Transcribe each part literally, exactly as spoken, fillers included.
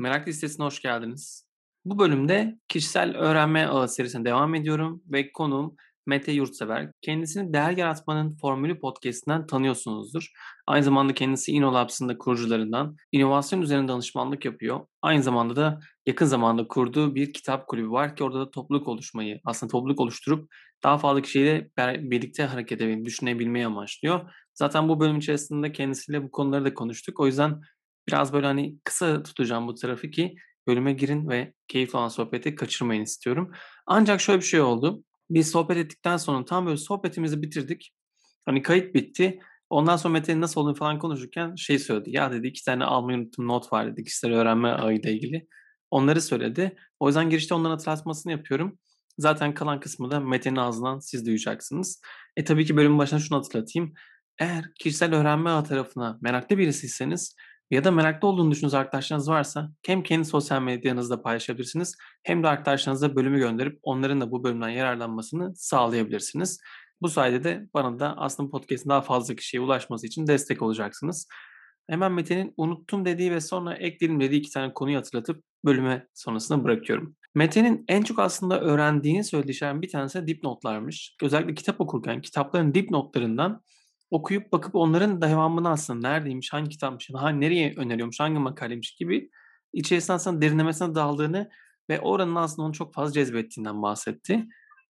Merak listesine hoş geldiniz. Bu bölümde kişisel öğrenme ağı serisine devam ediyorum ve konuğum Mete Yurtsever. Kendisini Değer Yaratmanın Formülü podcast'inden tanıyorsunuzdur. Aynı zamanda kendisi Inolaps'ın da kurucularından, inovasyon üzerine danışmanlık yapıyor. Aynı zamanda da yakın zamanda kurduğu bir kitap kulübü var ki orada da topluluk oluşmayı, aslında topluluk oluşturup daha fazla kişiyle birlikte hareket edip düşünebilmeyi amaçlıyor. Zaten bu bölüm içerisinde kendisiyle bu konuları da konuştuk. O yüzden biraz böyle hani kısa tutacağım bu tarafı ki bölüme girin ve keyifli olan sohbeti kaçırmayın istiyorum. Ancak şöyle bir şey oldu. Biz sohbet ettikten sonra tam böyle sohbetimizi bitirdik. Hani kayıt bitti. Ondan sonra Mete'nin nasıl olduğunu falan konuşurken şey söyledi. Ya dedi iki tane almayı unuttum not var dedi. Kişisel öğrenme ağıyla ilgili. Onları söyledi. O yüzden girişte onların hatırlatmasını yapıyorum. Zaten kalan kısmı da Mete'nin ağzından siz duyacaksınız. E tabii ki bölümün başına şunu hatırlatayım. Eğer kişisel öğrenme ağı tarafına meraklı birisiyseniz ya da meraklı olduğunu düşündüğünüz arkadaşlarınız varsa hem kendi sosyal medyanızda paylaşabilirsiniz hem de arkadaşlarınıza bölümü gönderip onların da bu bölümden yararlanmasını sağlayabilirsiniz. Bu sayede de bana da aslında podcast'in daha fazla kişiye ulaşması için destek olacaksınız. Hemen Mete'nin unuttum dediği ve sonra ekledim dediği iki tane konuyu hatırlatıp bölüme sonrasına bırakıyorum. Mete'nin en çok aslında öğrendiğini söylediği şeyden bir tanesi dipnotlarmış. Özellikle kitap okurken kitapların dipnotlarından okuyup bakıp onların devamını aslında neredeymiş, hangi kitapmış, hangi, nereye öneriyormuş, hangi makaleymiş gibi içerisinde aslında derinlemesine daldığını ve oranın aslında onu çok fazla cezbettiğinden bahsetti.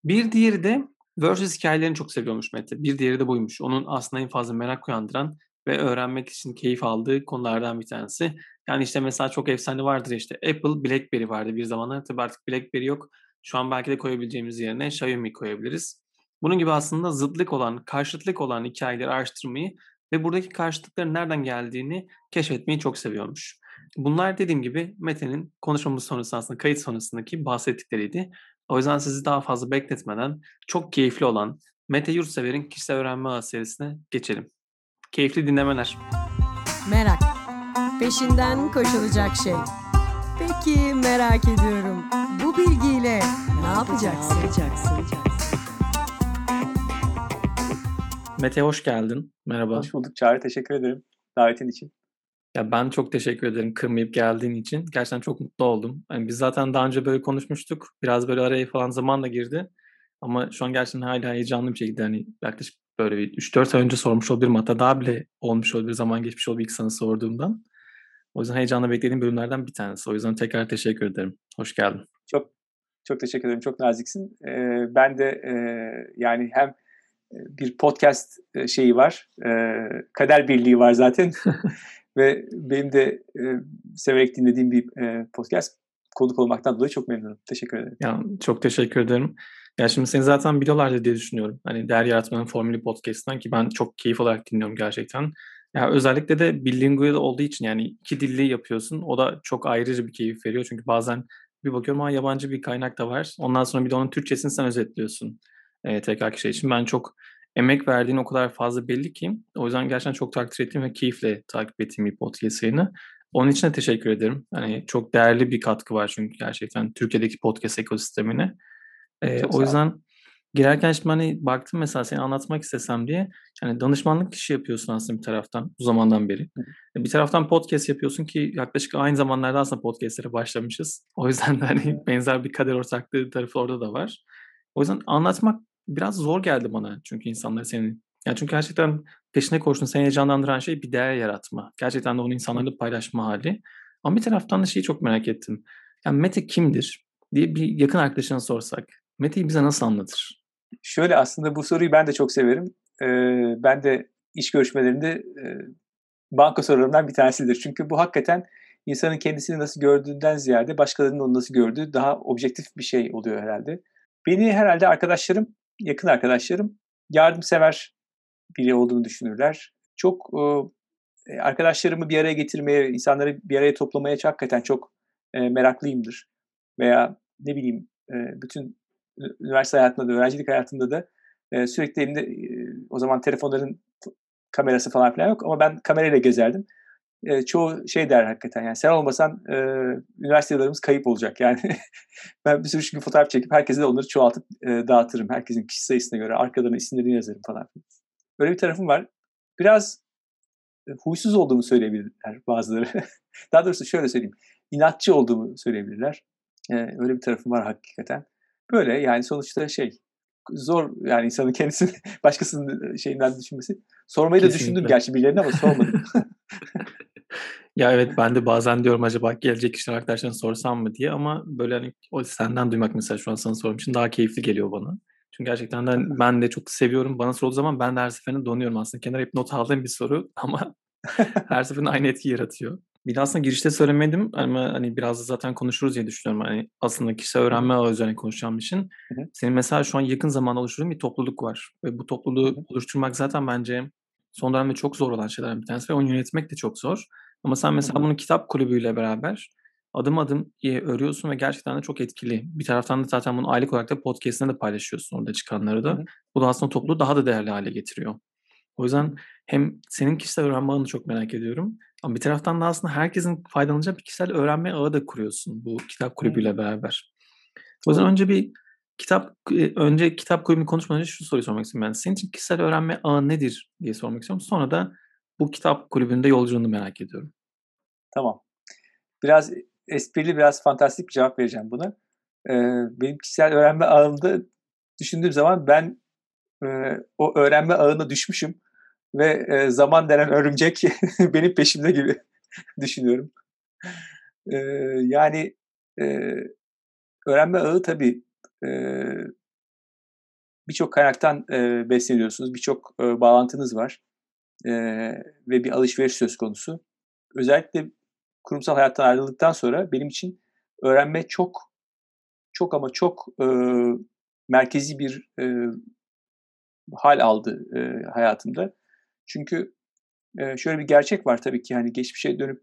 Bir diğeri de versus hikayelerini çok seviyormuş Mete. Bir diğeri de buymuş. Onun aslında en fazla merak uyandıran ve öğrenmek için keyif aldığı konulardan bir tanesi. Yani işte mesela çok efsane vardır işte Apple, BlackBerry vardı bir zamanlar. Tabii artık BlackBerry yok. Şu an belki de koyabileceğimiz yerine Xiaomi koyabiliriz. Bunun gibi aslında zıtlık olan, karşıtlık olan hikayeleri araştırmayı ve buradaki karşıtlıkların nereden geldiğini keşfetmeyi çok seviyormuş. Bunlar dediğim gibi Mete'nin konuşmamız sonrasında aslında kayıt sonrasındaki bahsettikleriydi. O yüzden sizi daha fazla bekletmeden çok keyifli olan Mete Yurtsever'in kişisel öğrenme ağı serisine geçelim. Keyifli dinlemeler. Merak. Peşinden koşulacak şey. Peki merak ediyorum. Bu bilgiyle ne yapacaksın? Ne yapacaksın? Mete hoş geldin. Merhaba. Hoş bulduk Çağrı. Teşekkür ederim davetin için. Ya ben çok teşekkür ederim kırmayıp geldiğin için. Gerçekten çok mutlu oldum. Yani biz zaten daha önce böyle konuşmuştuk. Biraz böyle araya falan zaman da girdi. Ama şu an gerçekten hala heyecanlı bir şekilde. Hani yaklaşık böyle üç dört ay önce sormuş olabilirim. Hatta daha bile olmuş olabilir. Zaman geçmiş olabilir ilk sana sorduğumdan. O yüzden heyecanla beklediğim bölümlerden bir tanesi. O yüzden tekrar teşekkür ederim. Hoş geldin. Çok çok teşekkür ederim. Çok naziksin. Ee, ben de e, yani hem bir podcast şeyi var, kader birliği var zaten ve benim de severek dinlediğim bir podcast. Konuk olmaktan dolayı çok memnunum. Teşekkür ederim. Ya, çok teşekkür ederim. Ya şimdi seni zaten biliyorlardı diye düşünüyorum. Hani Değer Yaratmanın Formülü podcast'ından ki ben çok keyif olarak dinliyorum gerçekten. Ya özellikle de bilingual olduğu için yani iki dilli yapıyorsun. O da çok ayrıca bir keyif veriyor. Çünkü bazen bir bakıyorum ha yabancı bir kaynak da var. Ondan sonra bir de onun Türkçesini sen özetliyorsun. E, tekrar kişi için. Ben çok emek verdiğin o kadar fazla belli ki. O yüzden gerçekten çok takdir ettiğim ve keyifle takip ettiğim bir podcast yayını. Onun için de teşekkür ederim. Hani çok değerli bir katkı var çünkü gerçekten Türkiye'deki podcast ekosistemine. E, o yüzden girerken şimdi hani baktım mesela seni anlatmak istesem diye. Yani danışmanlık işi yapıyorsun aslında bir taraftan bu zamandan beri. Hı. Bir taraftan podcast yapıyorsun ki yaklaşık aynı zamanlarda aslında podcastlere başlamışız. O yüzden de hani benzer bir kader ortaklığı tarafı orada da var. O yüzden anlatmak biraz zor geldi bana çünkü insanlar senin. Yani çünkü gerçekten peşine koştuğun, seni heyecanlandıran şey bir değer yaratma. Gerçekten de onu insanlarla paylaşma hali. Ama bir taraftan da şeyi çok merak ettim. Yani Mete kimdir diye bir yakın arkadaşına sorsak. Mete'yi bize nasıl anlatır? Şöyle aslında bu soruyu ben de çok severim. Ee, ben de iş görüşmelerinde e, banka sorularımdan bir tanesidir. Çünkü bu hakikaten insanın kendisini nasıl gördüğünden ziyade başkalarının onu nasıl gördüğü daha objektif bir şey oluyor herhalde. Beni herhalde arkadaşlarım yakın arkadaşlarım yardımsever biri olduğunu düşünürler. Çok e, arkadaşlarımı bir araya getirmeye, insanları bir araya toplamaya hakikaten çok e, meraklıyımdır. Veya ne bileyim e, bütün üniversite hayatında da, öğrencilik hayatında da e, sürekli elimde e, o zaman telefonların kamerası falan filan yok ama ben kamerayla gezerdim. E, çoğu şey der hakikaten yani sen olmasan e, üniversite yıllarımız kayıp olacak yani ben bir sürü çünkü fotoğraf çekip herkese de onları çoğaltıp e, dağıtırım herkesin kişi sayısına göre arkadan isimlerini yazarım falan böyle bir tarafım var biraz e, huysuz olduğumu söyleyebilirler bazıları daha doğrusu şöyle söyleyeyim inatçı olduğumu söyleyebilirler. Yani öyle bir tarafım var hakikaten. Böyle yani sonuçta şey zor yani insanın kendisini başkasının şeyinden düşünmesi. Sormayı kesinlikle da düşündüm gerçi birilerine ama sormadım. Ya evet, ben de bazen diyorum acaba gelecek işler arkadaşlarına sorsam mı diye, ama böyle hani o senden duymak mesela şu an sana sormuş için daha keyifli geliyor bana. Çünkü gerçekten ben, ben de çok seviyorum. Bana sorduğu zaman ben de her seferinde donuyorum aslında. Kenara hep not aldığım bir soru ama her seferinde aynı etki yaratıyor. Bir de aslında girişte söylemedim ama hani biraz da zaten konuşuruz diye düşünüyorum. Hani aslında kişisel öğrenme ağı üzerine konuşacağım için. Hı hı. Senin mesela şu an yakın zamanda oluşturduğun bir topluluk var. Ve bu topluluğu oluşturmak zaten bence son dönemde çok zor olan şeylerden bir tanesi. Ve onu yönetmek de çok zor. Ama sen mesela bunu kitap kulübüyle beraber adım adım örüyorsun ve gerçekten de çok etkili. Bir taraftan da zaten bunu aylık olarak da podcast'ine de paylaşıyorsun, orada çıkanları da. Hı. Bu da aslında topluluğu daha da değerli hale getiriyor. O yüzden hem senin kişisel öğrenme ağını çok merak ediyorum. Ama bir taraftan da aslında herkesin faydalanacağı bir kişisel öğrenme ağı da kuruyorsun bu kitap kulübüyle beraber. O yüzden önce bir kitap önce kitap kulübünü konuşmadan önce şu soruyu sormak istiyorum ben. Senin için kişisel öğrenme ağı nedir diye sormak istiyorum. Sonra da bu kitap kulübünde yolculuğunu merak ediyorum. Tamam. Biraz esprili, biraz fantastik bir cevap vereceğim buna. Ee, benim kişisel öğrenme ağımda düşündüğüm zaman ben e, o öğrenme ağına düşmüşüm ve e, zaman denen örümcek benim peşimde gibi düşünüyorum. E, yani e, öğrenme ağı tabii e, birçok kaynaktan e, besleniyorsunuz, birçok e, bağlantınız var e, ve bir alışveriş söz konusu. Özellikle kurumsal hayattan ayrıldıktan sonra benim için öğrenme çok çok ama çok e, merkezi bir e, hal aldı e, hayatımda. Çünkü e, şöyle bir gerçek var tabii ki, hani geçmişe dönüp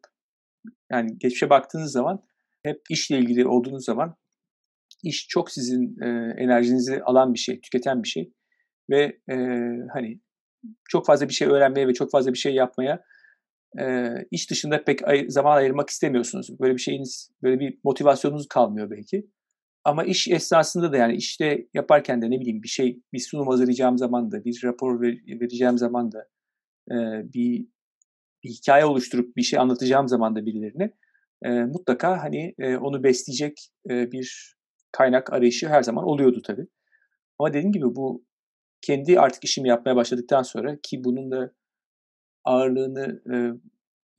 yani geçmişe baktığınız zaman hep işle ilgili olduğunuz zaman iş çok sizin e, enerjinizi alan bir şey, tüketen bir şey ve e, hani çok fazla bir şey öğrenmeye ve çok fazla bir şey yapmaya E, iş dışında pek zaman ayırmak istemiyorsunuz. Böyle bir şeyiniz, böyle bir motivasyonunuz kalmıyor belki. Ama iş esnasında da yani işte yaparken de ne bileyim bir şey, bir sunum hazırlayacağım zaman da, bir rapor ver, vereceğim zaman da, e, bir, bir hikaye oluşturup bir şey anlatacağım zaman da birilerine e, mutlaka hani e, onu besleyecek e, bir kaynak arayışı her zaman oluyordu tabii. Ama dediğim gibi bu kendi artık işimi yapmaya başladıktan sonra ki bunun da ağırlığını e,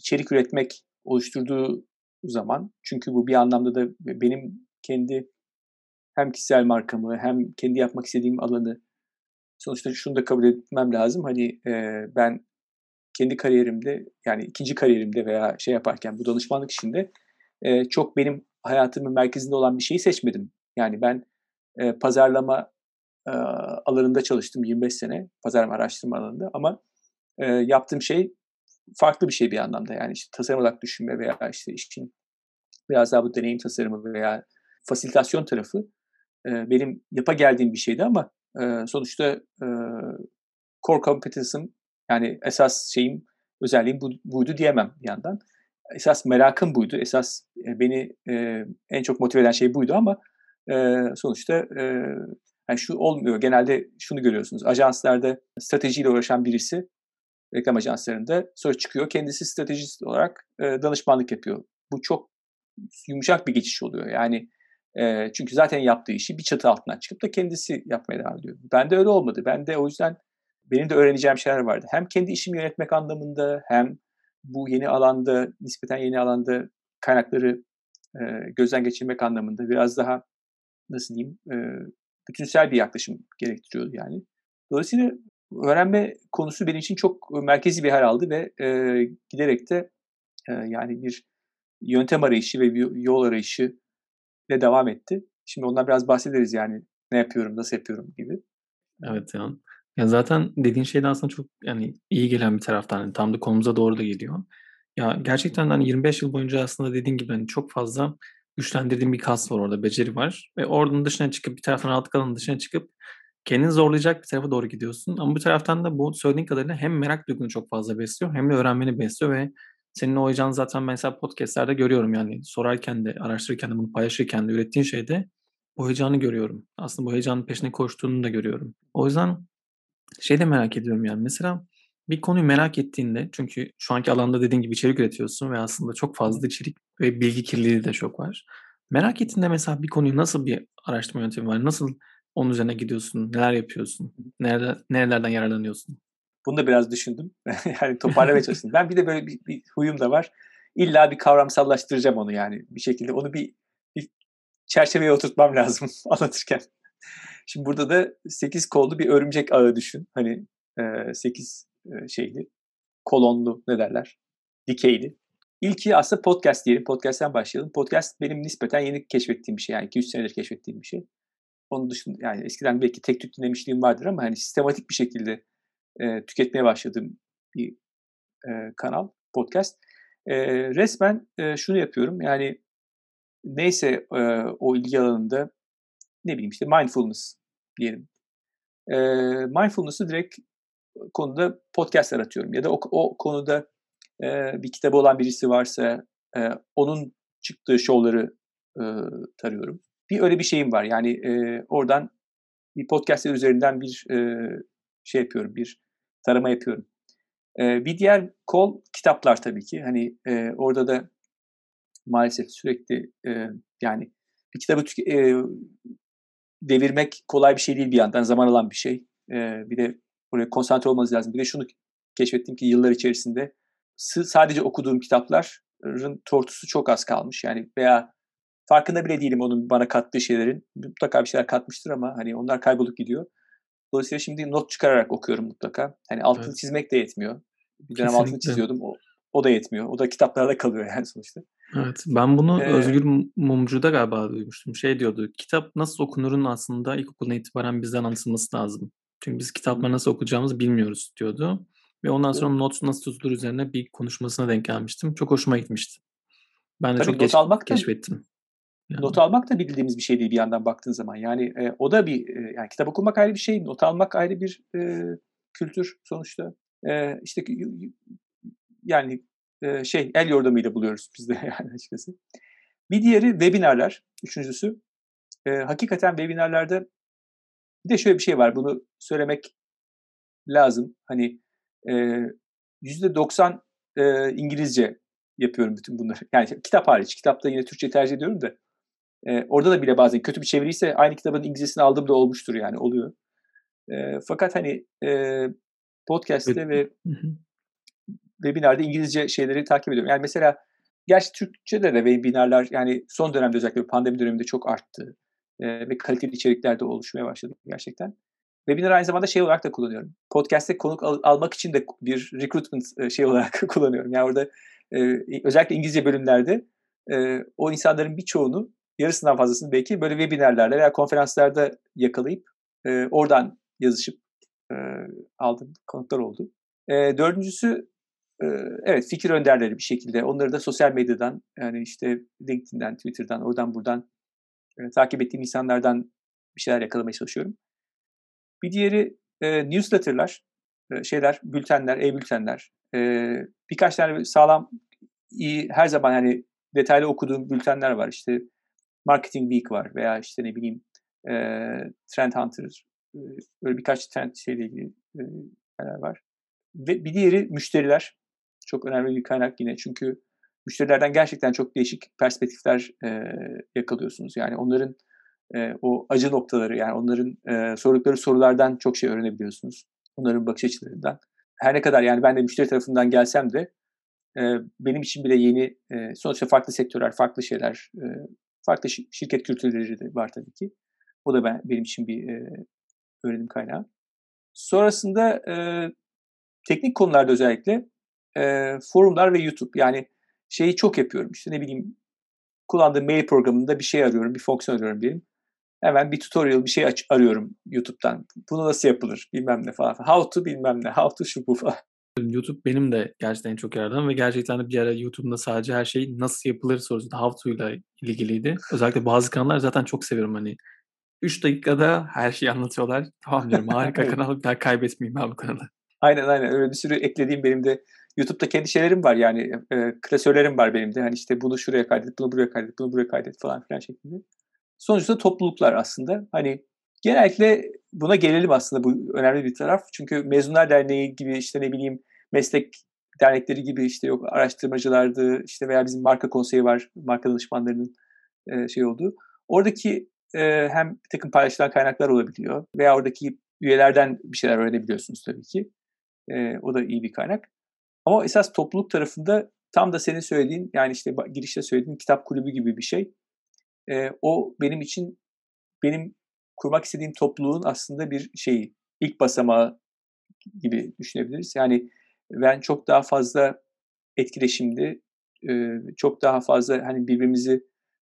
içerik üretmek oluşturduğu zaman, çünkü bu bir anlamda da benim kendi hem kişisel markamı hem kendi yapmak istediğim alanı, sonuçta şunu da kabul etmem lazım, hani e, ben kendi kariyerimde yani ikinci kariyerimde veya şey yaparken bu danışmanlık işinde e, çok benim hayatımın merkezinde olan bir şeyi seçmedim. Yani ben e, pazarlama e, alanında çalıştım yirmi beş sene, pazarlama araştırma alanında, ama E, yaptığım şey farklı bir şey bir anlamda. Yani işte tasarım olarak düşünme veya işte işin biraz daha bu deneyim tasarımı veya fasilitasyon tarafı e, benim yapa geldiğim bir şeydi, ama e, sonuçta e, core competence'ım yani esas şeyim, özelliğim bu, buydu diyemem bir yandan. Esas merakım buydu. Esas e, beni e, en çok motive eden şey buydu, ama e, sonuçta e, yani şu olmuyor. Genelde şunu görüyorsunuz. Ajanslarda stratejiyle uğraşan birisi reklam ajanslarında sonra çıkıyor. Kendisi stratejist olarak e, danışmanlık yapıyor. Bu çok yumuşak bir geçiş oluyor. Yani e, çünkü zaten yaptığı işi bir çatı altından çıkıp da kendisi yapmaya devam ediyor. Bende öyle olmadı. Ben de o yüzden benim de öğreneceğim şeyler vardı. Hem kendi işimi yönetmek anlamında, hem bu yeni alanda, nispeten yeni alanda kaynakları e, gözden geçirmek anlamında biraz daha nasıl diyeyim e, bütünsel bir yaklaşım gerektiriyordu yani. Dolayısıyla öğrenme konusu benim için çok merkezi bir hal aldı ve e, giderek de e, yani bir yöntem arayışı ve bir yol arayışı ile devam etti. Şimdi ondan biraz bahsederiz yani ne yapıyorum, nasıl yapıyorum gibi. Evet ya. Ya zaten dediğin şey de aslında çok yani iyi gelen bir taraftan, yani tam da konumuza doğru da geliyor. Ya gerçekten hani yirmi beş yıl boyunca aslında dediğin gibi hani çok fazla güçlendirdiğim bir kas var orada, beceri var ve ordunun dışına çıkıp bir taraftan rahatlık alanının dışına çıkıp kendini zorlayacak bir tarafa doğru gidiyorsun. Ama bu taraftan da bu söylediğin kadarıyla hem merak duygunu çok fazla besliyor hem de öğrenmeni besliyor ve senin o heyecanı zaten mesela podcastlerde görüyorum yani sorarken de, araştırırken de, bunu paylaşırken de, ürettiğin şeyde bu heyecanı görüyorum. Aslında bu heyecanın peşine koştuğunu da görüyorum. O yüzden şey de merak ediyorum yani mesela bir konuyu merak ettiğinde, çünkü şu anki alanda dediğin gibi içerik üretiyorsun ve aslında çok fazla içerik ve bilgi kirliliği de çok var. Merak ettiğinde mesela bir konuyu nasıl bir araştırma yöntemi var? Nasıl onun üzerine gidiyorsun? Neler yapıyorsun? Nerede, nerelerden yararlanıyorsun? Bunu da biraz düşündüm. Yani toparlamaya çalıştım. Ben bir de böyle bir, bir huyum da var. İlla bir kavramsallaştıracağım onu yani. Bir şekilde onu bir, bir çerçeveye oturtmam lazım anlatırken. Şimdi burada da sekiz kollu bir örümcek ağı düşün. Hani e, sekiz e, şeyli, kolonlu ne derler? Dikeyli. İlki aslında podcast diyelim. Podcast'ten başlayalım. Podcast benim nispeten yeni keşfettiğim bir şey. Yani iki üç senedir keşfettiğim bir şey. Onun dışında yani eskiden belki tek tük dinlemişliğim vardır ama hani sistematik bir şekilde e, tüketmeye başladığım bir e, kanal, podcast. E, resmen e, şunu yapıyorum. Yani neyse e, o ilgi alanında ne bileyim işte mindfulness diyelim. E, mindfulness'ı direkt konuda podcast aratıyorum. Ya da o, o konuda e, bir kitabı olan birisi varsa e, onun çıktığı şovları e, tarıyorum. Bir öyle bir şeyim var. Yani e, oradan bir podcastler üzerinden bir e, şey yapıyorum, bir tarama yapıyorum. E, bir diğer kol kitaplar tabii ki. Hani e, orada da maalesef sürekli e, yani bir kitabı tüke- e, devirmek kolay bir şey değil bir yandan. Zaman alan bir şey. E, bir de oraya konsantre olmanız lazım. Bir de şunu keşfettim ki yıllar içerisinde s- sadece okuduğum kitapların tortusu çok az kalmış. Yani veya farkında bile değilim onun bana kattığı şeylerin. Mutlaka bir şeyler katmıştır ama hani onlar kaybolup gidiyor. Dolayısıyla şimdi not çıkararak okuyorum mutlaka. Hani altını evet. çizmek de yetmiyor. Bir dönem altını çiziyordum. O, o da yetmiyor. O da kitaplarda kalıyor yani sonuçta. Evet. Ben bunu ee, Özgür Mumcu'da galiba duymuştum. Şey diyordu. Kitap nasıl okunurun aslında ilkokuluna itibaren bizden anlatılması lazım. Çünkü biz kitapları nasıl okuyacağımızı bilmiyoruz diyordu. Ve ondan sonra evet. not nasıl tutulur üzerine bir konuşmasına denk gelmiştim. Çok hoşuma gitmişti. Ben de tabii çok geç, keşfettim. Yani. Not almak da bildiğimiz bir şey değil bir yandan baktığın zaman. Yani e, o da bir, e, yani kitap okumak ayrı bir şey, not almak ayrı bir e, kültür sonuçta. E, işte yani e, şey, el yordamıyla buluyoruz biz de yani açıkçası. Bir diğeri webinarlar, üçüncüsü. E, hakikaten webinarlarda bir de şöyle bir şey var, bunu söylemek lazım. Hani e, yüzde doksan e, İngilizce yapıyorum bütün bunları. Yani kitap hariç, kitapta yine Türkçe tercih ediyorum da. Ee, orada da bile bazen kötü bir çeviriyse aynı kitabın İngilizcesini aldığım da olmuştur yani oluyor. Ee, fakat hani e, podcast'te ve webinarda İngilizce şeyleri takip ediyorum. Yani mesela gerçi Türkçe'de de webinarlar yani son dönemde özellikle pandemi döneminde çok arttı. Ee, ve kaliteli içerikler de oluşmaya başladı gerçekten. Webinar aynı zamanda şey olarak da kullanıyorum. Podcast'te konuk al- almak için de bir recruitment şey olarak kullanıyorum. Yani orada e, özellikle İngilizce bölümlerde e, o insanların birçoğunu yarısından fazlasını belki böyle webinarlarda veya konferanslarda yakalayıp e, oradan yazışıp e, aldığım konuklar oldu. E, dördüncüsü e, evet fikir önderleri bir şekilde. Onları da sosyal medyadan yani işte LinkedIn'den, Twitter'dan, oradan buradan e, takip ettiğim insanlardan bir şeyler yakalamaya çalışıyorum. Bir diğeri e, newsletter'lar, e, şeyler, bültenler, e-bültenler. E, birkaç tane sağlam, iyi, her zaman hani detaylı okuduğum bültenler var. İşte Marketing Week var veya işte ne bileyim e, Trend Hunter, e, böyle birkaç trend şeyle ilgili e, şeyler var. Ve bir diğeri müşteriler. Çok önemli bir kaynak yine çünkü müşterilerden gerçekten çok değişik perspektifler e, yakalıyorsunuz. Yani onların E, o acı noktaları yani onların e, sordukları sorulardan çok şey öğrenebiliyorsunuz. Onların bakış açılarından. Her ne kadar yani ben de müşteri tarafından gelsem de e, benim için bile yeni e, sonuçta farklı sektörler, farklı şeyler, e, farklı şi- şirket kültürleri de var tabii ki. O da ben, benim için bir e, öğrenim kaynağı. Sonrasında e, teknik konularda özellikle e, forumlar ve YouTube yani şeyi çok yapıyorum. İşte ne bileyim kullandığım mail programında bir şey arıyorum, bir fonksiyon arıyorum diyelim. Hemen bir tutorial bir şey aç- arıyorum YouTube'dan. Bunu nasıl yapılır bilmem ne falan. How to bilmem ne, how to şu bu falan. YouTube benim de gerçekten en çok yararlanan ve gerçekten de bir ara YouTube'da sadece her şey nasıl yapılır sorusunda how to ile ilgiliydi. Özellikle bazı kanallar zaten çok seviyorum hani. üç dakikada her şeyi anlatıyorlar. Tamam diyorum harika kanal bir daha kaybetmeyeyim ben bu kanalı. Aynen aynen öyle bir sürü eklediğim benim de. YouTube'da kendi şeylerim var yani e, klasörlerim var benim de. Hani işte bunu şuraya kaydet, bunu buraya kaydet, bunu buraya kaydet falan filan şeklinde. Sonuçta topluluklar aslında. Hani genellikle buna gelelim aslında, bu önemli bir taraf. Çünkü Mezunlar Derneği gibi, işte ne bileyim meslek dernekleri gibi, işte yok araştırmacılardı, işte veya bizim marka konseyi var, marka danışmanlarının e, şey olduğu. Oradaki e, hem bir takım paylaşılan kaynaklar olabiliyor veya oradaki üyelerden bir şeyler öğrenebiliyorsunuz tabii ki. E, o da iyi bir kaynak. Ama esas topluluk tarafında tam da senin söylediğin, yani işte girişte söylediğin kitap kulübü gibi bir şey. E, o benim için, benim kurmak istediğim topluluğun aslında bir şeyi, ilk basamağı gibi düşünebiliriz. Yani ben çok daha fazla etkileşimli, çok daha fazla hani birbirimizi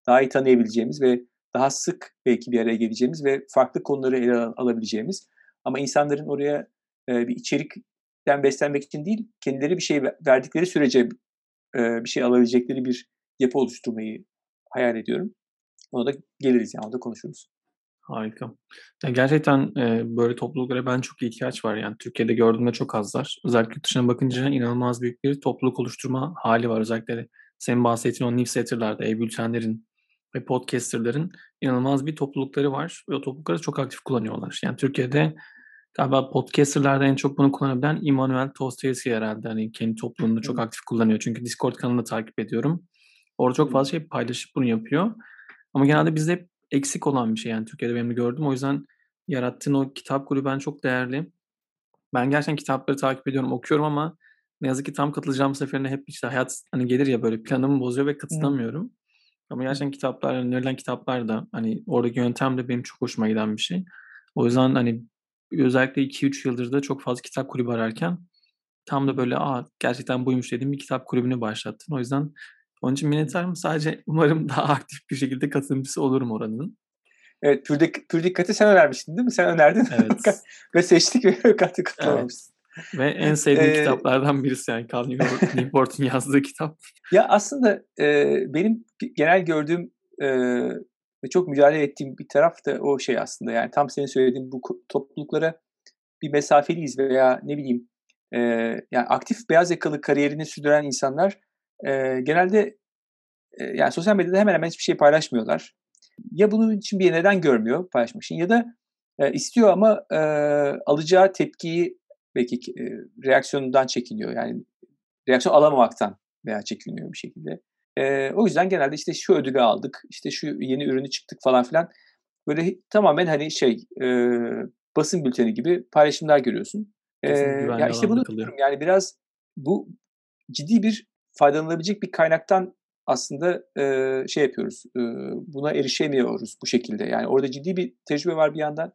daha iyi tanıyabileceğimiz ve daha sık belki bir araya geleceğimiz ve farklı konuları ele alabileceğimiz, ama insanların oraya bir içerikten beslenmek için değil, kendileri bir şey verdikleri sürece bir şey alabilecekleri bir yapı oluşturmayı hayal ediyorum. Ona da geliriz, yani onu da konuşuruz. Harika. Yani gerçekten e, böyle topluluklara ben çok ihtiyaç var. Yani Türkiye'de gördüğümde çok azlar. Özellikle yurt dışına bakınca inanılmaz büyük bir topluluk oluşturma hali var. Özellikle senin bahsettiğin o newsletter'larda, e-bültenlerin ve podcaster'ların inanılmaz bir toplulukları var. Ve o toplulukları çok aktif kullanıyorlar. Yani Türkiye'de galiba podcaster'larda en çok bunu kullanabilen Immanuel Toastmaster herhalde. Hani kendi topluluğunu çok aktif kullanıyor. Çünkü Discord kanalını takip ediyorum. Orada çok fazla şey paylaşıp bunu yapıyor. Ama genelde bizde hep eksik olan bir şey, yani Türkiye'de benim de gördüm. O yüzden yarattığın o kitap kulübü ben çok değerli. Ben gerçekten kitapları takip ediyorum, okuyorum ama ne yazık ki tam katılacağım seferinde hep işte hayat hani gelir ya, böyle planımı bozuyor ve katılamıyorum. Hmm. Ama gerçekten kitaplar, önerilen kitaplar da hani oradaki yöntem de benim çok hoşuma giden bir şey. O yüzden hani özellikle iki üç yıldır da çok fazla kitap kulübü ararken tam da böyle aa gerçekten buymuş dediğim bir kitap kulübünü başlattın. O yüzden onun için minnettarım. Sadece umarım daha aktif bir şekilde katılımcısı olurum oranın. Evet, pür, dik- pür dikkati sen önermiştin değil mi? Sen önerdin. Evet. ve seçtik ve katı katılamamışsın. Evet. Ve en sevdiğim kitaplardan birisi, yani Carl Newport'un yazdığı kitap. Ya aslında e, benim genel gördüğüm e, ve çok mücadele ettiğim bir taraf da o şey aslında. Yani tam senin söylediğin, bu topluluklara bir mesafeliyiz veya ne bileyim e, yani aktif beyaz yakalı kariyerini sürdüren insanlar Ee, genelde e, yani sosyal medyada hemen hemen hiçbir şey paylaşmıyorlar. Ya bunun için bir neden görmüyor paylaşmak için, ya da e, istiyor ama e, alacağı tepkiyi belki e, reaksiyonundan çekiniyor. Yani reaksiyon alamamaktan veya çekiniyor bir şekilde. E, o yüzden genelde işte şu ödülü aldık, işte şu yeni ürünü çıktık falan filan. Böyle tamamen hani şey e, basın bülteni gibi paylaşımlar görüyorsun. E, ya işte bunu diyorum, yani biraz bu ciddi bir faydalanabilecek bir kaynaktan aslında e, şey yapıyoruz, e, buna erişemiyoruz bu şekilde. Yani orada ciddi bir tecrübe var bir yandan.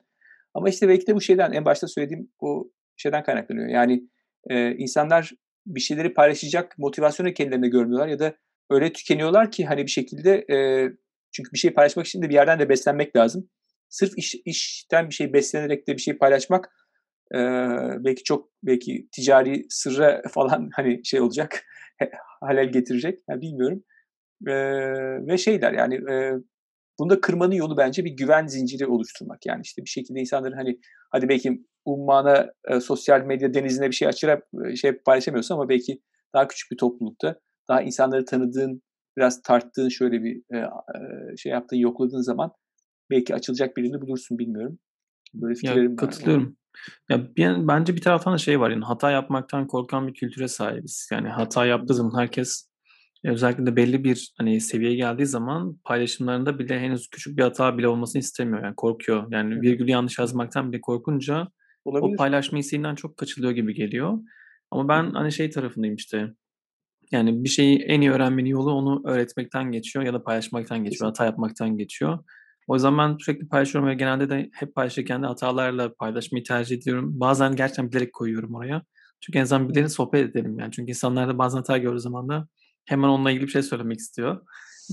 Ama işte belki de bu şeyden, en başta söylediğim o şeyden kaynaklanıyor. Yani e, insanlar bir şeyleri paylaşacak motivasyonu kendilerinde görmüyorlar ya da öyle tükeniyorlar ki hani bir şekilde e, çünkü bir şey paylaşmak için de bir yerden de beslenmek lazım. Sırf iş, işten bir şey beslenerek de bir şey paylaşmak e, belki çok, belki ticari sırra falan hani şey olacak. Halel getirecek. Yani bilmiyorum. Ee, ve şeyler yani e, bunda kırmanın yolu bence bir güven zinciri oluşturmak. Yani işte bir şekilde insanların hani hadi belki ummana e, sosyal medya denizine bir şey açıp e, şey paylaşamıyorsun ama belki daha küçük bir toplulukta daha insanları tanıdığın, biraz tarttığın, şöyle bir e, e, şey yaptığın, yokladığın zaman belki açılacak birini bulursun, bilmiyorum. Böyle fikirlerim ya, katılıyorum. Var. Ya bir, bence bir taraftan da şey var, yani hata yapmaktan korkan bir kültüre sahibiz. Yani hata yaptığı zaman herkes, özellikle de belli bir hani seviyeye geldiği zaman paylaşımlarında bile henüz küçük bir hata bile olmasını istemiyor. Yani korkuyor. Yani virgülü yanlış yazmaktan bile korkunca olabilir. O paylaşma isteğinden çok kaçılıyor gibi geliyor. Ama ben hani şey tarafındayım işte. Yani bir şeyi en iyi öğrenmenin yolu onu öğretmekten geçiyor ya da paylaşmaktan geçiyor, hata yapmaktan geçiyor. O yüzden ben sürekli paylaşıyorum ve genelde de hep paylaşırken de hatalarla paylaşmayı tercih ediyorum. Bazen gerçekten bilerek koyuyorum oraya. Çünkü en azından birileri sohbet edelim yani. Çünkü insanlar da bazen hata gördüğü zaman da hemen onunla ilgili bir şey söylemek istiyor.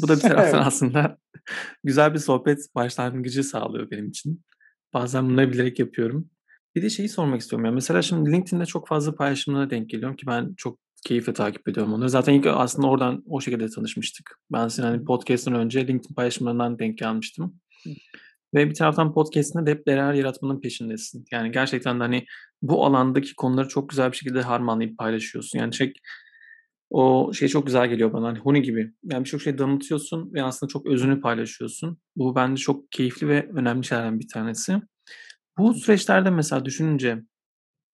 Bu da bir taraftan aslında güzel bir sohbet başlangıcı sağlıyor benim için. Bazen bunları bilerek yapıyorum. Bir de şeyi sormak istiyorum. Yani mesela şimdi LinkedIn'de çok fazla paylaşımlara denk geliyorum ki ben çok keyifle takip ediyorum onları. Zaten ilk aslında oradan o şekilde tanışmıştık. Ben senin hani podcast'tan önce LinkedIn paylaşımlarından denk gelmiştim. Ve bir taraftan podcast'inde de hep değer yaratmanın peşindesin. Yani gerçekten de hani bu alandaki konuları çok güzel bir şekilde harmanlayıp paylaşıyorsun. Yani şey, o şey çok güzel geliyor bana. Hani Huni gibi. Yani birçok şey damıtıyorsun ve aslında çok özünü paylaşıyorsun. Bu bence çok keyifli ve önemli şeylerden bir tanesi. Bu süreçlerde mesela düşününce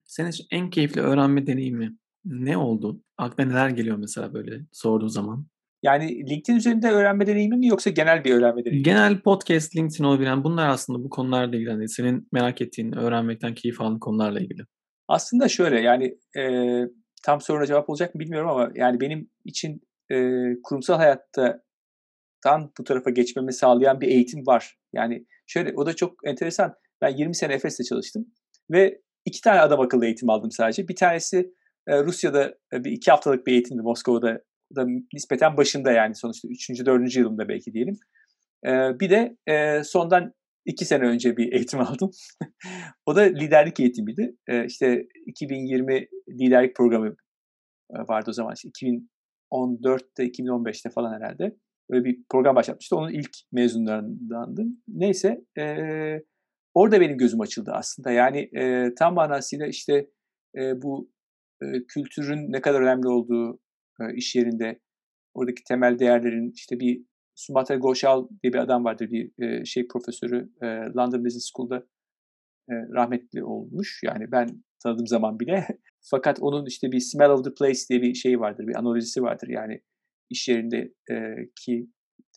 senin için en keyifli öğrenme deneyimi ne oldu? Aklına neler geliyor mesela böyle sorduğu zaman? Yani LinkedIn üzerinde öğrenme deneyimi mi yoksa genel bir öğrenme deneyimi? Genel podcast, LinkedIn olabilen bunlar aslında bu konularla ilgili. Senin merak ettiğin, öğrenmekten keyif aldığın konularla ilgili. Aslında şöyle yani e, tam soruna cevap olacak mı bilmiyorum ama yani benim için e, kurumsal hayattan bu tarafa geçmemi sağlayan bir eğitim var. Yani şöyle o da çok enteresan. Ben yirmi sene Efes'te çalıştım ve iki tane adam akıllı eğitim aldım sadece. Bir tanesi e, Rusya'da e, bir iki haftalık bir eğitimdi Moskova'da. Da nispeten başında yani sonuçta üçüncü, dördüncü yılımda belki diyelim. Ee, bir de e, sondan iki sene önce bir eğitim aldım. O da liderlik eğitimiydi. Ee, işte iki bin yirmi liderlik programı vardı o zaman. İşte iki bin on dörtte, iki bin on beşte falan herhalde. Böyle bir program başlatmıştı. Onun ilk mezunlarındandım. Neyse e, orada benim gözüm açıldı aslında. Yani e, tam manasıyla işte e, bu e, kültürün ne kadar önemli olduğu, iş yerinde oradaki temel değerlerin işte bir Sumantra Ghoshal diye bir adam vardır, bir şey profesörü London Business School'da rahmetli olmuş. Yani ben tanıdığım zaman bile. Fakat onun işte bir Smell of the place diye bir şey vardır, bir analojisi vardır. Yani iş yerindeki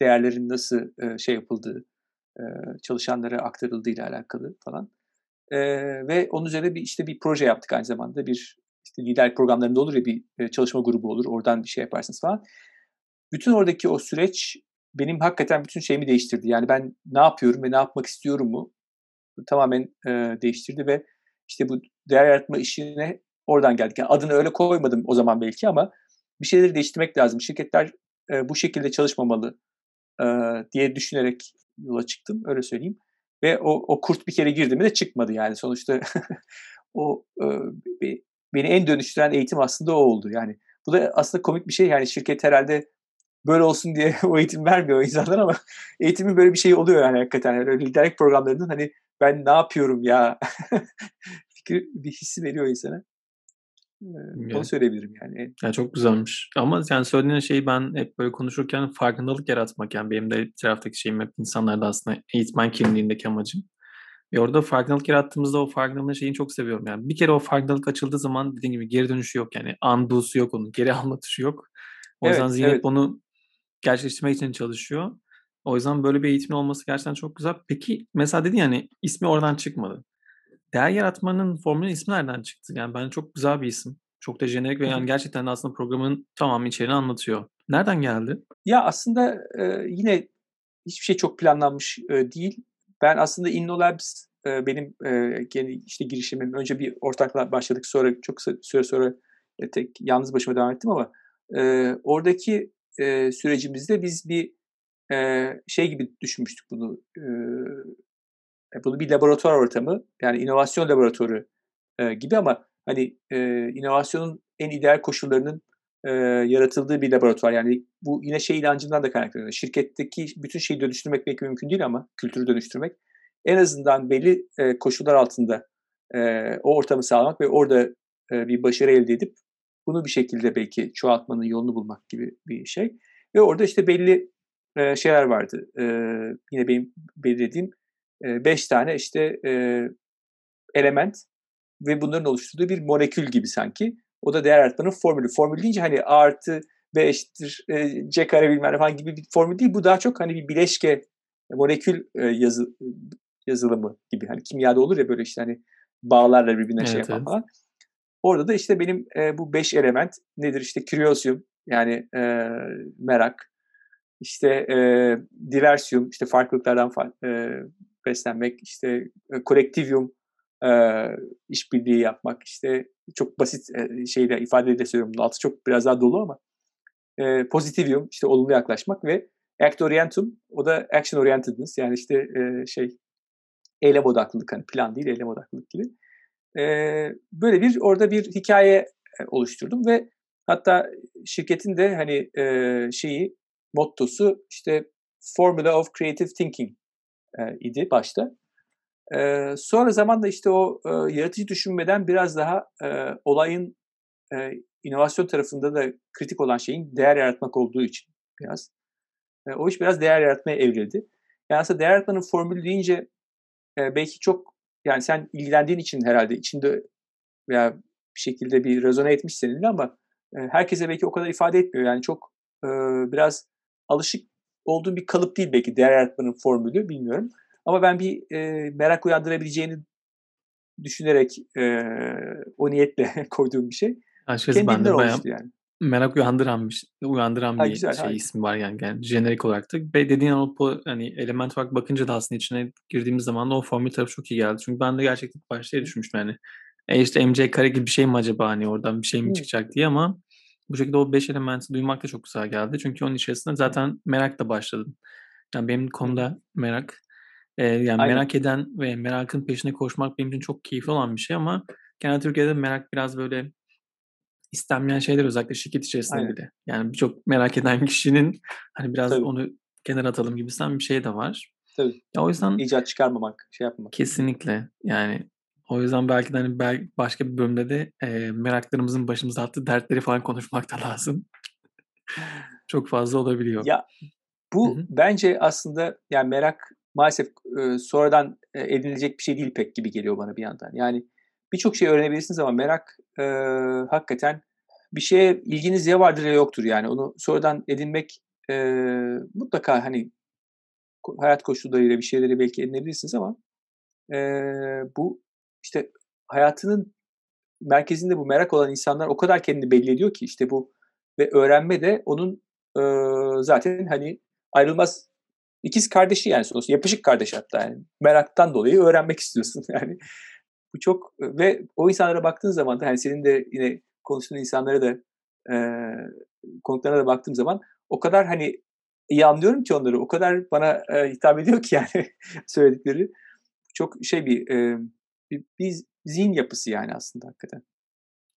değerlerin nasıl şey yapıldığı, çalışanlara aktarıldığıyla alakalı falan. Ve onun üzerine bir işte bir proje yaptık aynı zamanda bir İşte liderlik programlarında olur ya bir çalışma grubu olur. Oradan bir şey yaparsınız falan. Bütün oradaki o süreç benim hakikaten bütün şeyimi değiştirdi. Yani ben ne yapıyorum ve ne yapmak istiyorum mu tamamen e, değiştirdi ve işte bu değer yaratma işine oradan geldik. Yani adını öyle koymadım o zaman belki ama bir şeyleri değiştirmek lazım. Şirketler e, bu şekilde çalışmamalı e, diye düşünerek yola çıktım. Öyle söyleyeyim. Ve o, o kurt bir kere girdi mi de çıkmadı yani. Sonuçta o e, bir beni en dönüştüren eğitim aslında o oldu. Yani bu da aslında komik bir şey. Yani şirket herhalde böyle olsun diye o eğitim vermiyor insanlar ama eğitimin böyle bir şeyi oluyor yani hakikaten. Yani öyle liderlik programlarının hani ben ne yapıyorum ya fikri bir hissi veriyor insana. Yani, onu söyleyebilirim yani. Ya çok güzelmiş. Ama yani söylediğin şeyi ben hep böyle konuşurken farkındalık yaratmak. Yani benim de taraftaki şeyim hep insanlarda aslında eğitmen kimliğindeki amacım. Ve orada farkındalık yarattığımızda o farkındalığın şeyini çok seviyorum. Yani bir kere o farkındalık açıldığı zaman dediğim gibi geri dönüşü yok. Yani andusu yok onun. Geri alma tuşu yok. O evet, yüzden zihin evet. Onu gerçekleştirmek için çalışıyor. O yüzden böyle bir eğitimin olması gerçekten çok güzel. Peki mesela dedin yani ismi oradan çıkmadı. Değer yaratmanın formülü ismi nereden çıktı? Yani bence çok güzel bir isim. Çok da jenerik ve yani gerçekten aslında programın tamamı içeriğini anlatıyor. Nereden geldi? Ya aslında e, yine hiçbir şey çok planlanmış e, değil. Ben aslında Inolaps e, benim e, işte girişimim. Önce bir ortakla başladık. Sonra çok süre sonra e, tek yalnız başıma devam ettim ama e, oradaki e, sürecimizde biz bir e, şey gibi düşünmüştük bunu. E, bunu bir laboratuvar ortamı yani inovasyon laboratuvarı e, gibi ama hani e, inovasyonun en ideal koşullarının e, yaratıldığı bir laboratuvar. Yani bu yine şey inancından da kaynaklanıyor. Şirketteki bütün şeyi dönüştürmek belki mümkün değil ama kültürü dönüştürmek. En azından belli e, koşullar altında e, o ortamı sağlamak ve orada e, bir başarı elde edip bunu bir şekilde belki çoğaltmanın yolunu bulmak gibi bir şey. Ve orada işte belli e, şeyler vardı. E, yine benim belirlediğim e, beş tane işte e, element ve bunların oluşturduğu bir molekül gibi sanki. O da değer yaratmanın formülü. Formül deyince hani A artı B eşittir e, C kare bilmem ne falan gibi bir formül değil. Bu daha çok hani bir bileşke, molekül e, yazı, yazılımı gibi. Hani kimyada olur ya böyle işte hani bağlarla birbirine evet, şey yapan evet. Falan. Orada da işte benim e, bu beş element nedir? İşte curiosium yani e, merak. İşte e, diversium işte farklılıklardan e, beslenmek. İşte collectivium e, işbirliği yapmak. İşte çok basit şeyle ifadeyle söylüyorum. Altı çok biraz daha dolu ama e, positivium işte olumlu yaklaşmak ve act orientum o da action orientedness yani işte e, şey eylem odaklılık hani plan değil eylem odaklılık gibi. E, böyle bir orada bir hikaye oluşturdum ve hatta şirketin de hani e, şeyi mottosu işte formula of creative thinking e, idi başta. Ee, sonra zamanla işte o e, yaratıcı düşünmeden biraz daha e, olayın e, inovasyon tarafında da kritik olan şeyin değer yaratmak olduğu için biraz. E, o iş biraz değer yaratmaya evrildi. Yani aslında değer yaratmanın formülü deyince e, belki çok Yani sen ilgilendiğin için herhalde içinde veya bir şekilde bir rezone etmiş seninle, ama e, herkese belki o kadar ifade etmiyor. Yani çok e, biraz alışık olduğun bir kalıp değil belki değer yaratmanın formülü, bilmiyorum. Ama ben bir e, merak uyandırabileceğini düşünerek e, o niyetle koyduğum bir şey. Açıkçası ben de bayağı yani. Merak uyandıran bir, uyandıran ha, bir güzel, şey, ismi var yani, yani jenerik olarak da. Ve dediğin an o hani element olarak bakınca da aslında içine girdiğimiz zaman da o formül tarafı çok iyi geldi. Çünkü ben de gerçekten başta düşünmüştüm yani. E işte M C kare gibi bir şey mi acaba, hani oradan bir şey mi hmm. çıkacak diye, ama bu şekilde o beş elementi duymak da çok güzel geldi. Çünkü onun içerisinde zaten merak da başladım. Yani benim konuda merak. Ee, yani Aynen. merak eden ve merakın peşine koşmak benim için çok keyifli olan bir şey, ama genel Türkiye'de merak biraz böyle istenmeyen şeyler, özellikle şirket içerisinde Aynen. bile. Yani birçok merak eden kişinin hani biraz Tabii. onu kenara atalım gibisinden bir şey de var. Tabii. Ya, o yüzden icat çıkarmamak, şey yapmamak. Kesinlikle yani. O yüzden belki de hani belki başka bir bölümde de e, meraklarımızın başımıza attığı dertleri falan konuşmak da lazım. Çok fazla olabiliyor. Ya bu Hı-hı. bence aslında yani merak maalesef e, sonradan e, edinilecek bir şey değil pek gibi geliyor bana bir yandan. Yani birçok şey öğrenebilirsiniz ama merak e, hakikaten bir şeye ilginiz ya vardır ya yoktur yani. Onu sonradan edinmek e, mutlaka hani hayat koşullarıyla bir şeyleri belki edinebilirsiniz ama e, bu İşte hayatının merkezinde bu merak olan insanlar o kadar kendini belli ediyor ki işte bu ve öğrenme de onun e, zaten hani ayrılmaz ikiz kardeşi yani, sonuçta yapışık kardeş hatta yani. Meraktan dolayı öğrenmek istiyorsun yani. Bu çok ve o insanlara baktığın zaman da hani senin de yine konuştuğun insanlara da e, konuklarına da baktığım zaman o kadar hani iyi anlıyorum ki onları, o kadar bana e, hitap ediyor ki yani söyledikleri çok şey bir e, bir zihin yapısı yani aslında hakikaten.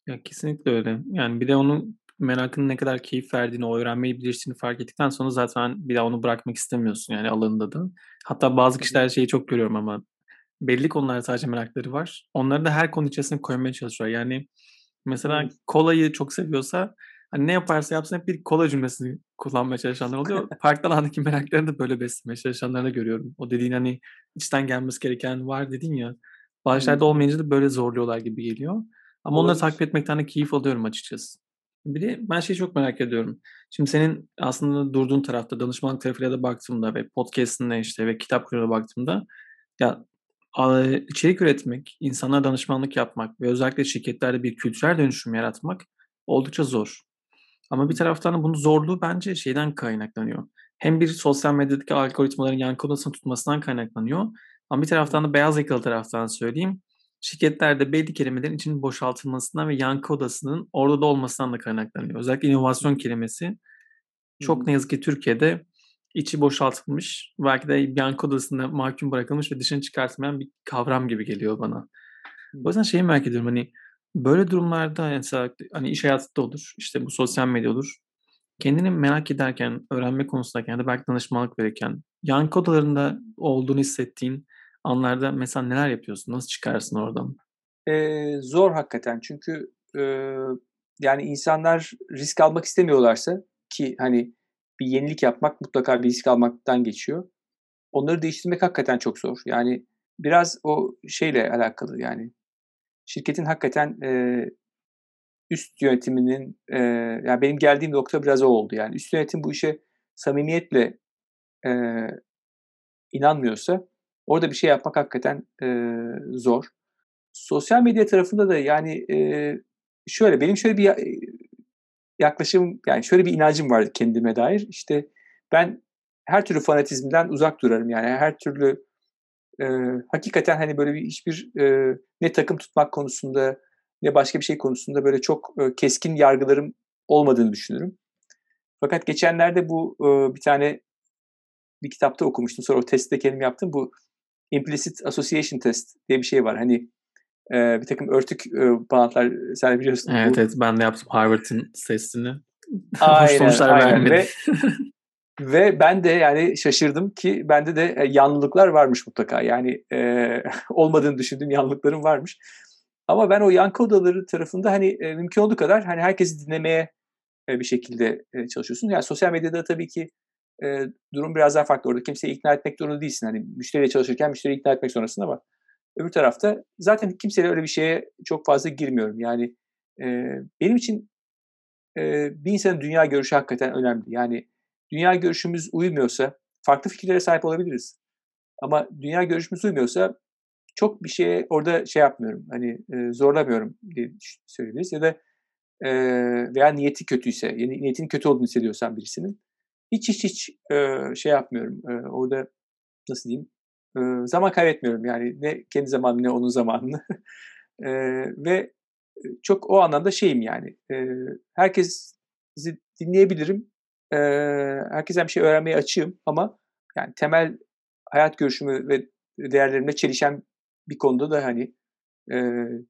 Ya kesinlikle öyle. Yani bir de onun merakının ne kadar keyif verdiğini, o öğrenmeyi birleştiğini fark ettikten sonra zaten bir daha onu bırakmak istemiyorsun yani alanında da. Hatta bazı kişiler şeyi çok görüyorum ama belli konularda sadece merakları var. Onları da her konu içerisine koymaya çalışıyor. Yani mesela kolayı çok seviyorsa hani ne yaparsa yapsın hep bir kola cümlesini kullanmaya çalışanlar oluyor. Farklı alandaki meraklarını da böyle beslemeye çalışanları da görüyorum. O dediğin hani içten gelmesi gereken var dedin ya. Bazı şeylerde olmayınca da böyle zorluyorlar gibi geliyor. Ama Olur. onları takip etmekten de keyif alıyorum açıkçası. Bir de ben şeyi çok merak ediyorum. Şimdi senin aslında durduğun tarafta, danışmanlık tarafıyla da baktığımda ve podcast'ine işte ve kitap kuruyla baktığımda ya içerik üretmek, insanlara danışmanlık yapmak ve özellikle şirketlerde bir kültürel dönüşüm yaratmak oldukça zor. Ama bir taraftan da bunun zorluğu bence şeyden kaynaklanıyor. Hem bir sosyal medyadaki algoritmaların yankı odasını tutmasından kaynaklanıyor. Ama bir taraftan da beyaz yakalı taraftan söyleyeyim. Şirketlerde belli kelimelerin içinin boşaltılmasından ve yankı odasının orada da olmasından da kaynaklanıyor. Özellikle inovasyon kelimesi çok ne yazık ki Türkiye'de içi boşaltılmış, belki de yankı odasına mahkum bırakılmış ve dışına çıkartmayan bir kavram gibi geliyor bana. O yüzden şeyi merak ediyorum, hani böyle durumlarda mesela hani iş hayatı da olur, işte bu sosyal medya olur. Kendini merak ederken, öğrenme konusundayken ya da belki danışmanlık verirken yankı odalarında olduğunu hissettiğin anlarda mesela neler yapıyorsun? Nasıl çıkarsın oradan? Ee, zor hakikaten. Çünkü e, yani insanlar risk almak istemiyorlarsa ki hani bir yenilik yapmak mutlaka bir risk almaktan geçiyor. Onları değiştirmek hakikaten çok zor. Yani biraz o şeyle alakalı yani. Şirketin hakikaten e, üst yönetiminin e, yani benim geldiğim nokta biraz o oldu. Yani üst yönetim bu işe samimiyetle e, inanmıyorsa orada bir şey yapmak hakikaten e, zor. Sosyal medya tarafında da yani e, şöyle benim şöyle bir yaklaşım yani şöyle bir inancım vardı kendime dair. İşte ben her türlü fanatizmden uzak durarım yani her türlü e, hakikaten hani böyle bir hiçbir e, ne takım tutmak konusunda ne başka bir şey konusunda böyle çok e, keskin yargılarım olmadığını düşünürüm. Fakat geçenlerde bu e, bir tane bir kitapta okumuştum. Sonra o testi de kendim yaptım. Bu Implicit Association Test diye bir şey var. Hani e, bir takım örtük e, bağlantılar sen biliyorsun. Evet, bu... evet ben de yaptım Harvard'ın testini. Aynen. Sonuçlar aynen. Ve, ve ben de yani şaşırdım ki bende de e, yanlılıklar varmış mutlaka. Yani e, olmadığını düşündüğüm yanlılıklarım varmış. Ama ben o yankı odaları tarafında hani e, mümkün olduğu kadar hani herkesi dinlemeye e, bir şekilde e, çalışıyorsun. Yani sosyal medyada tabii ki E, durum biraz daha farklı. Orada kimseyi ikna etmek zorunda değilsin. Hani müşteriyle çalışırken müşteriyi ikna etmek zorundasın ama Öbür tarafta zaten kimseyle öyle bir şeye çok fazla girmiyorum. Yani e, benim için e, bir insanın dünya görüşü hakikaten önemli. Yani dünya görüşümüz uymuyorsa farklı fikirlere sahip olabiliriz. Ama dünya görüşümüz uymuyorsa çok bir şeye orada şey yapmıyorum. Hani e, zorlamıyorum diye söyleyebiliriz. Ya da e, veya niyeti kötüyse, yani niyetin kötü olduğunu hissediyorsan birisinin hiç hiç hiç e, şey yapmıyorum. E, orada nasıl diyeyim? Zaman kaybetmiyorum yani, ne kendi zamanımı ne onun zamanını e, ve çok o anlamda şeyim yani, e, herkesi dinleyebilirim, e, herkesten bir şey öğrenmeye açığım ama yani temel hayat görüşümü ve değerlerimle çelişen bir konuda da hani e,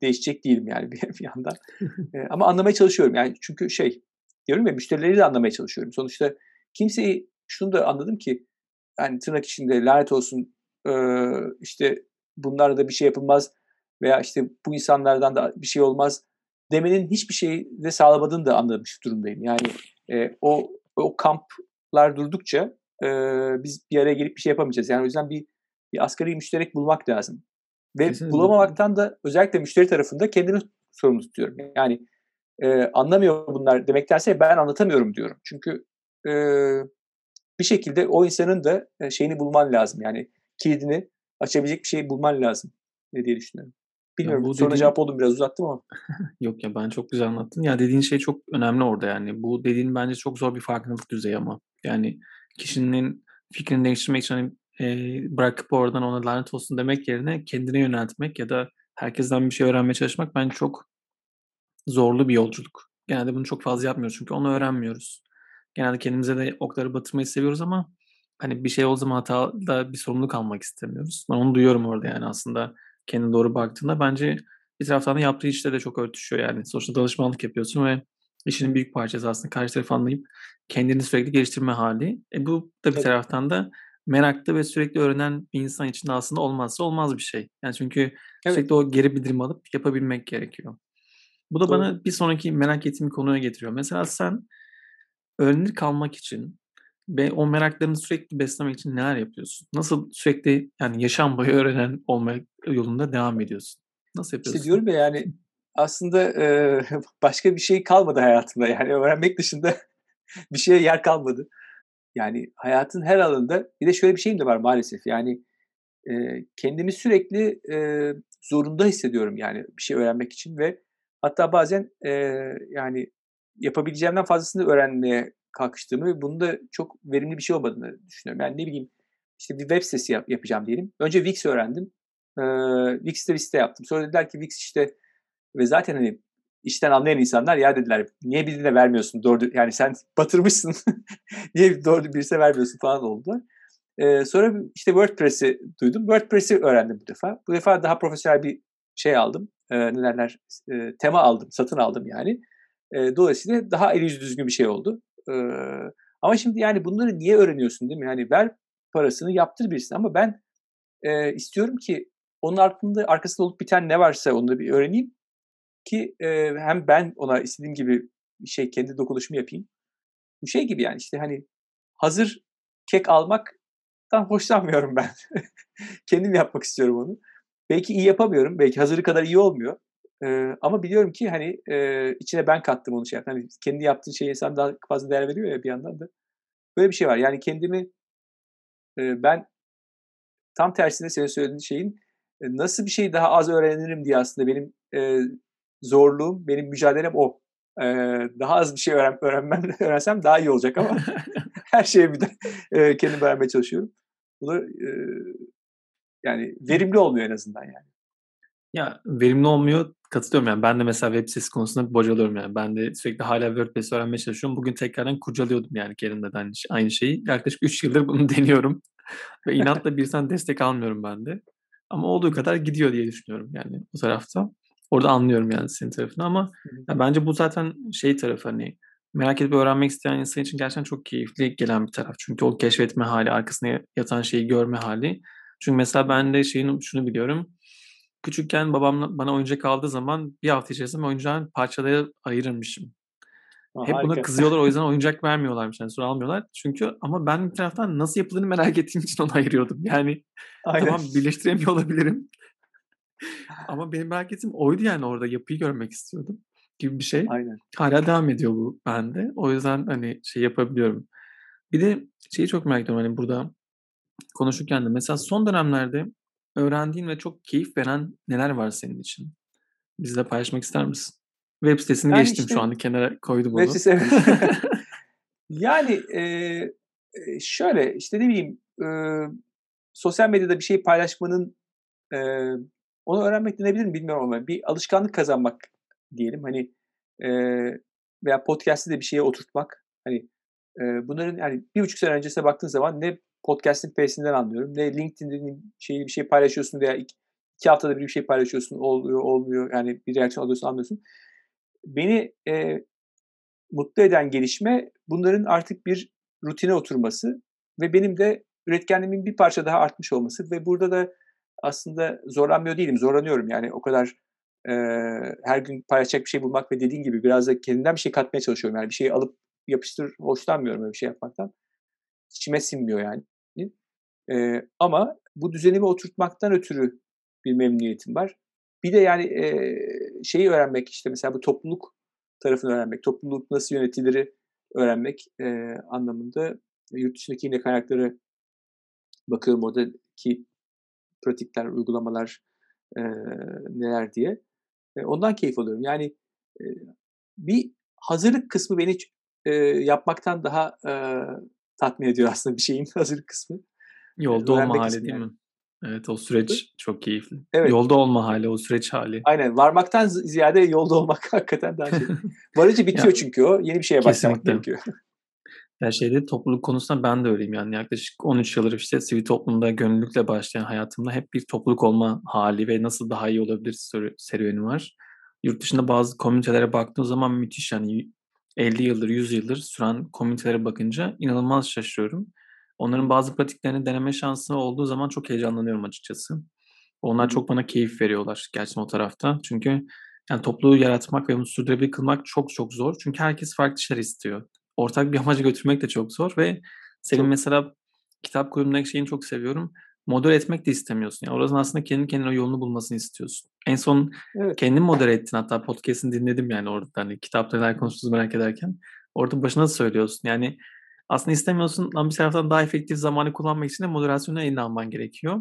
değişecek değilim yani bir, bir yandan e, ama anlamaya çalışıyorum yani, çünkü şey diyorum ya, müşterileri de anlamaya çalışıyorum sonuçta. Kimseyi şunu da anladım ki yani tırnak içinde lanet olsun, işte bunlarla da bir şey yapılmaz veya işte bu insanlardan da bir şey olmaz demenin hiçbir şeyi de sağlamadığını da anlamış durumdayım. Yani e, o o kamplar durdukça e, biz bir araya gelip bir şey yapamayacağız. Yani o yüzden bir, bir asgari müşterek bulmak lazım. Ve kesinlikle bulamamaktan da özellikle müşteri tarafında kendimi sorumlu tutuyorum. Yani e, anlamıyor bunlar demektense ben anlatamıyorum diyorum. Çünkü e, bir şekilde o insanın da şeyini bulman lazım. Yani kilidini açabilecek bir şey bulman lazım diye düşünüyorum. Bilmiyorum, bu soruna cevap oldum, biraz uzattım ama. Yok ya, ben çok güzel anlattın. Ya dediğin şey çok önemli orada yani. Bu dediğin bence çok zor bir farkındalık düzeyi ama. Yani kişinin fikrini değiştirmek için hani, e, bırakıp oradan ona lanet olsun demek yerine kendine yöneltmek ya da herkesten bir şey öğrenmeye çalışmak bence çok zorlu bir yolculuk. Genelde bunu çok fazla yapmıyoruz çünkü onu öğrenmiyoruz. Genelde kendimize de okları batırmayı seviyoruz ama hani bir şey o zaman hatada bir sorumluluk almak istemiyoruz. Ben onu duyuyorum orada yani, aslında kendine doğru baktığında bence bir taraftan da yaptığı işle de çok örtüşüyor yani. Sonuçta danışmanlık yapıyorsun ve işinin büyük parçası aslında karşı tarafı anlayıp kendini sürekli geliştirme hali. E bu da bir taraftan da meraklı ve sürekli öğrenen bir insan için aslında olmazsa olmaz bir şey. Yani çünkü evet, sürekli o geri bildirim alıp yapabilmek gerekiyor. Bu da doğru, bana bir sonraki merak ettiğim konuya getiriyor. Mesela sen öğrenir kalmak için ve o meraklarını sürekli beslemek için neler yapıyorsun? Nasıl sürekli yani yaşam boyu öğrenen olma yolunda devam ediyorsun? Nasıl yapıyorsun? İşte diyorum ya yani aslında e, başka bir şey kalmadı hayatımda. Yani öğrenmek dışında bir şeye yer kalmadı. Yani hayatın her alanında bir de şöyle bir şeyim de var maalesef. Yani e, kendimi sürekli e, zorunda hissediyorum yani bir şey öğrenmek için ve hatta bazen e, yani yapabileceğimden fazlasını öğrenmeye kalkıştığımı ve bunun da çok verimli bir şey olmadığını düşünüyorum. Yani ne bileyim işte bir web sitesi yap, yapacağım diyelim. Önce Wix öğrendim. Ee, Wix'te bir site yaptım. Sonra dediler ki Wix işte ve zaten hani işten anlayan insanlar ya dediler niye birine vermiyorsun? Doğru, yani sen batırmışsın. Niye doğru birine vermiyorsun falan oldu. Ee, sonra işte WordPress'i duydum. WordPress'i öğrendim bu defa. Bu defa daha profesyonel bir şey aldım. Ee, ne derler? Ee, tema aldım. Satın aldım yani. Ee, dolayısıyla daha el yüzü düzgün bir şey oldu. Ee, ama şimdi yani bunları niye öğreniyorsun değil mi? Yani ver parasını yaptır birisine ama ben e, istiyorum ki onun altında, arkasında olup biten ne varsa onu da bir öğreneyim ki e, hem ben ona istediğim gibi şey kendi dokunuşumu yapayım. Bu şey gibi yani işte hani hazır kek almaktan hoşlanmıyorum ben. Kendim yapmak istiyorum onu. Belki iyi yapamıyorum. Belki hazırı kadar iyi olmuyor. Ee, ama biliyorum ki hani e, içine ben kattım onu şey yaptım. Hani kendi yaptığın şeye insan daha fazla değer veriyor ya bir yandan da. Böyle bir şey var. Yani kendimi e, ben tam tersine senin söylediğin şeyin e, nasıl bir şey daha az öğrenirim diye aslında benim e, zorluğum, benim mücadelem o. E, daha az bir şey öğren, öğrenmem, öğrensem daha iyi olacak ama her şeye bir de e, kendimi öğrenmeye çalışıyorum. Bunu e, yani verimli olmuyor en azından yani. Ya verimli olmuyor, katılıyorum yani. Ben de mesela web sitesi konusunda bocalıyorum yani. Ben de sürekli hala WordPress öğrenmeye çalışıyorum. Bugün tekrardan kurcalıyordum yani kendimden aynı şeyi. Yaklaşık üç yıldır bunu deniyorum. Ve inatla birisinden destek almıyorum ben de. Ama olduğu kadar gidiyor diye düşünüyorum yani o tarafta. Orada anlıyorum yani senin tarafını ama bence bu zaten şey tarafı hani merak edip öğrenmek isteyen insan için gerçekten çok keyifli gelen bir taraf. Çünkü o keşfetme hali, arkasına yatan şeyi görme hali. Çünkü mesela ben de şeyin şunu biliyorum. Küçükken babam bana oyuncak aldığı zaman bir hafta içerisinde oyuncağın parçalara ayırırmışım. Aa, hep harika. Buna kızıyorlar, o yüzden oyuncak vermiyorlarmış. Yani sonra almıyorlar. Çünkü ama ben bir taraftan nasıl yapıldığını merak ettiğim için onu ayırıyordum. Yani aynen, tamam birleştiremiyor olabilirim. Ama benim merak ettiğim oydu yani, orada yapıyı görmek istiyordum gibi bir şey. Aynen. Hala devam ediyor bu bende. O yüzden hani şey yapabiliyorum. Bir de şeyi çok merak ediyorum hani burada konuşurken de. Mesela son dönemlerde öğrendiğin ve çok keyif veren neler var senin için? Bizle paylaşmak ister misin? Web sitesini yani geçtim işte, şu anda kenara koydum onu. Web sitesi. Yani e, şöyle işte ne bileyim e, sosyal medyada bir şey paylaşmanın e, onu öğrenmek denebilir mi bilmiyorum ama bir alışkanlık kazanmak diyelim hani e, veya podcast'ı da bir şeye oturtmak hani e, bunların yani bir buçuk sene öncesine baktığın zaman ne podcast'in pesinden anlıyorum ne LinkedIn'in şeyi bir şey paylaşıyorsun veya iki, iki haftada bir bir şey paylaşıyorsun oluyor olmuyor yani bir reaksiyon alıyorsun anlıyorsun. Beni e, mutlu eden gelişme bunların artık bir rutine oturması ve benim de üretkenliğimin bir parça daha artmış olması ve burada da aslında zorlanmıyor değilim, zorlanıyorum yani o kadar e, her gün paylaşacak bir şey bulmak ve dediğin gibi biraz da kendimden bir şey katmaya çalışıyorum yani bir şey alıp yapıştır hoşlanmıyorum öyle bir şey yapmaktan, içime sinmiyor yani e, ama bu düzenimi oturtmaktan ötürü bir memnuniyetim var. Bir de yani e, şeyi öğrenmek işte mesela bu topluluk tarafını öğrenmek, topluluk nasıl yönetilir öğrenmek e, anlamında yurt dışındaki yine kaynakları bakıyorum oradaki pratikler, uygulamalar e, neler diye. E, ondan keyif alıyorum. Yani e, bir hazırlık kısmı beni e, yapmaktan daha e, tatmin ediyor aslında bir şeyin hazırlık kısmı. Yolda e, olma hali değil yani. Mi? Evet, o süreç evet. Çok keyifli. Evet. Yolda olma hali, o süreç hali. Aynen, varmaktan ziyade yolda olmak hakikaten daha şey. Varıcı bitiyor yani, çünkü o. Yeni bir şeye başlamak gerekiyor. Her şeyde topluluk konusunda ben de öyleyim yani. Yaklaşık on üç yıldır işte sivil toplumda gönüllülükle başlayan hayatımda hep bir topluluk olma hali ve nasıl daha iyi olabilir serüveni var. Yurt dışında bazı komünitelere baktığım zaman müthiş yani elli yıldır, yüz yıldır süren komünitelere bakınca inanılmaz şaşırıyorum. Onların bazı pratiklerini deneme şansı olduğu zaman çok heyecanlanıyorum açıkçası. Onlar çok bana keyif veriyorlar gerçekten o tarafta. Çünkü yani topluluğu yaratmak ve bunu sürdürülebilir kılmak çok çok zor. Çünkü herkes farklı şeyler istiyor. Ortak bir amaca götürmek de çok zor ve senin çok. Mesela kitap kulübündeki şeyini çok seviyorum. Modere etmek de istemiyorsun. Yani orasının aslında kendi kendine yolunu bulmasını istiyorsun. En son evet. Kendin modere ettin. Hatta podcast'ini dinledim yani orada. Hani kitapta neler konuştuğunuzu merak ederken. Orada başına da söylüyorsun. Yani aslında istemiyorsun ama bir taraftan daha efektif zamanı kullanmak için de moderasyonu eline alman gerekiyor.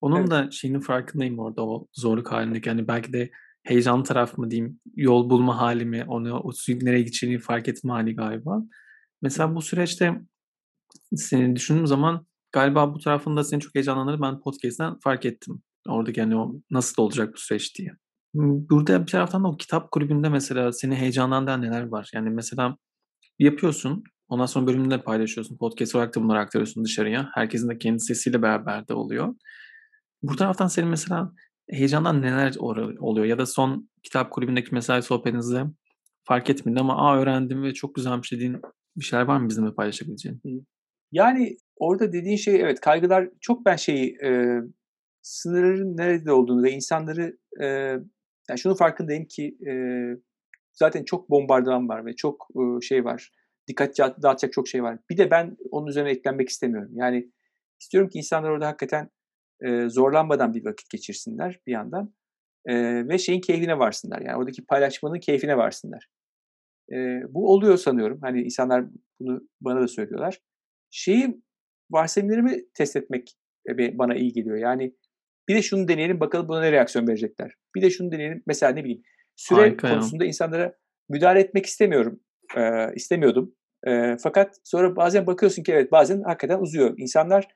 Onun evet. Da şeyinin farkındayım orada o zorluk halindeki. Yani belki de heyecan taraf mı diyeyim, yol bulma hali mi, onu o nereye gideceğini fark etme hali galiba. Mesela bu süreçte seni düşündüğüm zaman galiba bu tarafında seni çok heyecanlanır. Ben podcast'ten fark ettim. Oradaki hani o nasıl olacak bu süreç diye. Burada bir taraftan da o kitap kulübünde mesela seni heyecanlandıran neler var? Yani mesela yapıyorsun. Ondan sonra bölümünde paylaşıyorsun. Podcast olarak da bunları aktarıyorsun dışarıya. Herkesin de kendi sesiyle beraber de oluyor. Bu taraftan senin mesela heyecandan neler oluyor? Ya da son kitap kulübündeki mesai sohbetinizde fark etmedi ama aa öğrendim ve çok güzelmiş dediğin bir şeyler var mı bizimle paylaşabileceğin? Yani orada dediğin şey evet kaygılar çok ben şeyi e, sınırların nerede olduğunu ve insanları e, yani şunun farkındayım ki e, zaten çok bombardıman var ve çok e, şey var. Dikkat dağıtacak çok şey var. Bir de ben onun üzerine eklenmek istemiyorum. Yani istiyorum ki insanlar orada hakikaten e, zorlanmadan bir vakit geçirsinler bir yandan. E, ve şeyin keyfine varsınlar. Yani oradaki paylaşmanın keyfine varsınlar. E, bu oluyor sanıyorum. Hani insanlar bunu bana da söylüyorlar. Şeyi, varsayımlarımı test etmek e, bana iyi geliyor. Yani bir de şunu deneyelim bakalım buna ne reaksiyon verecekler. Bir de şunu deneyelim. Mesela ne bileyim süre harika konusunda ya. İnsanlara müdahale etmek istemiyorum. E, istemiyordum. E, fakat sonra bazen bakıyorsun ki evet bazen hakikaten uzuyor. İnsanlar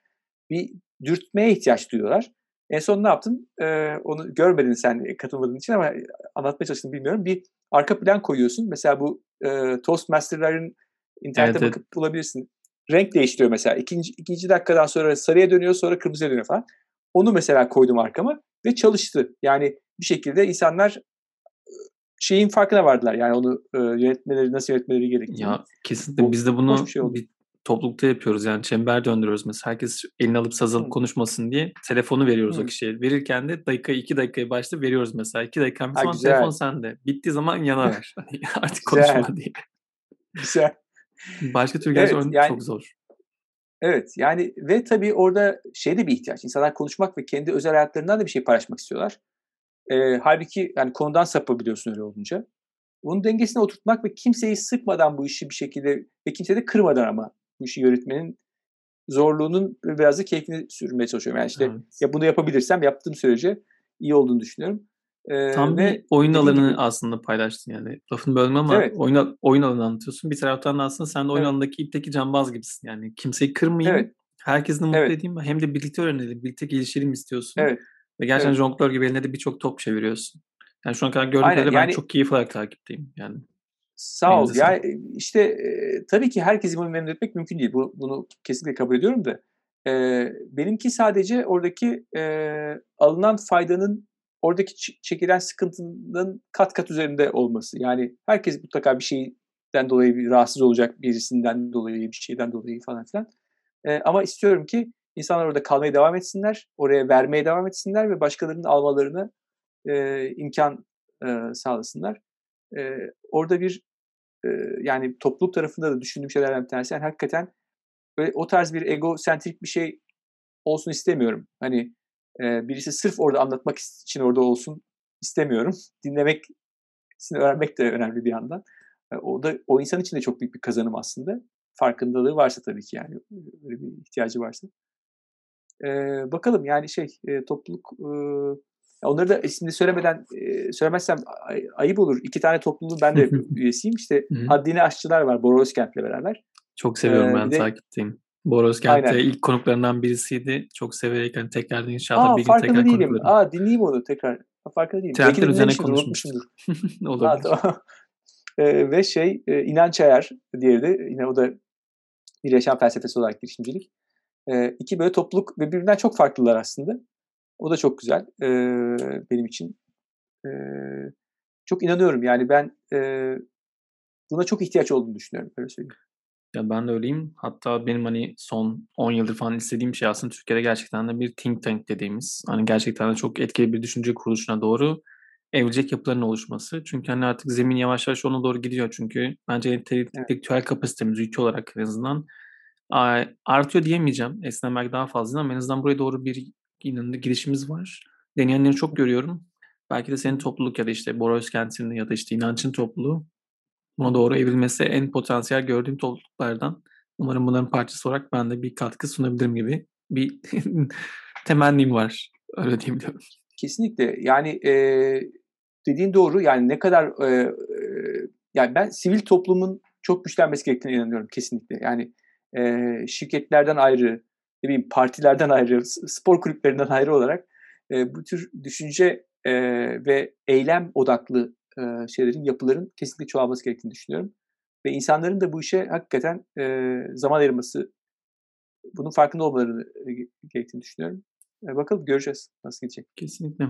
bir dürtmeye ihtiyaç duyuyorlar. En son ne yaptın? E, onu görmedin sen katılmadığın için ama anlatmaya çalıştığını bilmiyorum. Bir arka plan koyuyorsun. Mesela bu e, Toastmaster'ların internete evet, bakıp evet. Bulabilirsin. Renk değiştiriyor mesela. İkinci, ikinci dakikadan sonra sarıya dönüyor sonra kırmızıya dönüyor falan. Onu mesela koydum arkama ve çalıştı. Yani bir şekilde insanlar şeyin farkına vardılar. Yani onu e, yönetmeleri, nasıl yönetmeleri gerektiğini. Ya kesinlikle. O, biz de bunu şey bir toplulukta yapıyoruz. Yani çember döndürüyoruz mesela. Herkes elini alıp saz alıp konuşmasın diye telefonu veriyoruz Hı. o kişiye. Verirken de dakika iki dakikayı başta veriyoruz mesela. İki dakikan bir sonra telefon sende. Bittiği zaman yana ver. Artık konuşma diye. Güzel. Başka türlü evet, yani, çok zor. Evet. Yani ve tabii orada şey de bir ihtiyaç. İnsanlar konuşmak ve kendi özel hayatlarından da bir şey paylaşmak istiyorlar. E, halbuki yani konudan sapabiliyorsun öyle olunca. Bunun dengesine oturtmak ve kimseyi sıkmadan bu işi bir şekilde ve kimseyi de kırmadan ama bu işi yönetmenin zorluğunun biraz da keyfini sürmeye çalışıyorum. Yani işte evet. ya bunu yapabilirsem yaptığım sürece iyi olduğunu düşünüyorum. Ee, Tam ve bir oyun alanını aslında paylaştın yani. Lafını bölme ama evet. oyun, oyun alanını anlatıyorsun. Bir taraftan da aslında sen de oyun evet. alanındaki ipteki cambaz gibisin. Yani kimseyi kırmayayım, evet. herkesin mutlu evet. edeyim. Hem de birlikte öğrenelim, birlikte gelişelim istiyorsun. Evet. Ve gerçekten evet. jonglör gibi eline de birçok top çeviriyorsun. Yani şu an kadar gördüğüm kadarıyla yani, ben çok keyif olarak takipteyim. Yani. Sağ ol. Ya, işte e, tabii ki herkesi bunu memnun etmek mümkün değil. Bu, bunu kesinlikle kabul ediyorum da. E, benimki sadece oradaki e, alınan faydanın oradaki çekilen sıkıntının kat kat üzerinde olması. Yani herkes mutlaka bir şeyden dolayı bir rahatsız olacak, birisinden dolayı, bir şeyden dolayı falan filan. E, ama istiyorum ki insanlar orada kalmaya devam etsinler, oraya vermeye devam etsinler ve başkalarının almalarını e, imkan e, sağlasınlar. E, orada bir e, yani topluluk tarafında da düşündüğüm şeylerden bir tanesi. Yani hakikaten böyle o tarz bir egosentrik bir şey olsun istemiyorum. Hani birisi sırf orada anlatmak için orada olsun istemiyorum. Dinlemek, öğrenmek de önemli bir yandan. O da o insan için de çok büyük bir kazanım aslında. Farkındalığı varsa tabii ki yani. Öyle bir ihtiyacı varsa. Ee, bakalım yani şey topluluk e, onları da isimde söylemeden e, söylemezsem ay, ayıp olur. İki tane topluluğun ben de üyesiyim. İşte Haddini Aşçılar var Boroskent'le beraber. Çok seviyorum ee, ben de, takipteyim. Boroskent'te ilk konuklarından birisiydi. Çok severek hani tekrar inşallah Aa, bir gün tekrar konuklarım. Aa dinleyeyim onu tekrar. Farkında değilim. Teatr üzerine konuşmuşumdur. Olabilir. Tamam. e, ve şey e, İnanç Ayar diğeri de yine o da bir yaşam felsefesi olarak girişimcilik. E, iki böyle topluluk ve birbirinden çok farklılar aslında. O da çok güzel e, benim için. E, çok inanıyorum yani ben e, buna çok ihtiyaç olduğunu düşünüyorum. Öyle söyleyeyim. Ya ben de öyleyim. Hatta benim hani son on yıldır falan istediğim şey aslında Türkiye'de gerçekten de bir think tank dediğimiz. Hani gerçekten de çok etkili bir düşünce kuruluşuna doğru evrilecek yapıların oluşması. Çünkü hani artık zemin yavaş yavaş ona doğru gidiyor. Çünkü bence entelektüel kapasitemiz ülke olarak en azından artıyor diyemeyeceğim. Eskiden belki daha fazla ama en azından buraya doğru bir girişimiz var. Deneyenleri çok görüyorum. Belki de senin topluluk ya da işte Boroskent'in ya da işte inancın topluluğu buna doğru evrilmesi en potansiyel gördüğüm topluluklardan. Umarım bunların parçası olarak ben de bir katkı sunabilirim gibi bir temennim var. Öyle diyeyim diyorum. Kesinlikle. Yani e, dediğin doğru. Yani ne kadar e, e, yani ben sivil toplumun çok güçlenmesi gerektiğine inanıyorum kesinlikle. Yani e, şirketlerden ayrı, ne bileyim partilerden ayrı, spor kulüplerinden ayrı olarak e, bu tür düşünce e, ve eylem odaklı şeylerin, yapıların kesinlikle çoğalması gerektiğini düşünüyorum. Ve insanların da bu işe hakikaten e, zaman ayırması, bunun farkında olmaları gerektiğini düşünüyorum. E, bakalım göreceğiz nasıl gidecek. Kesinlikle.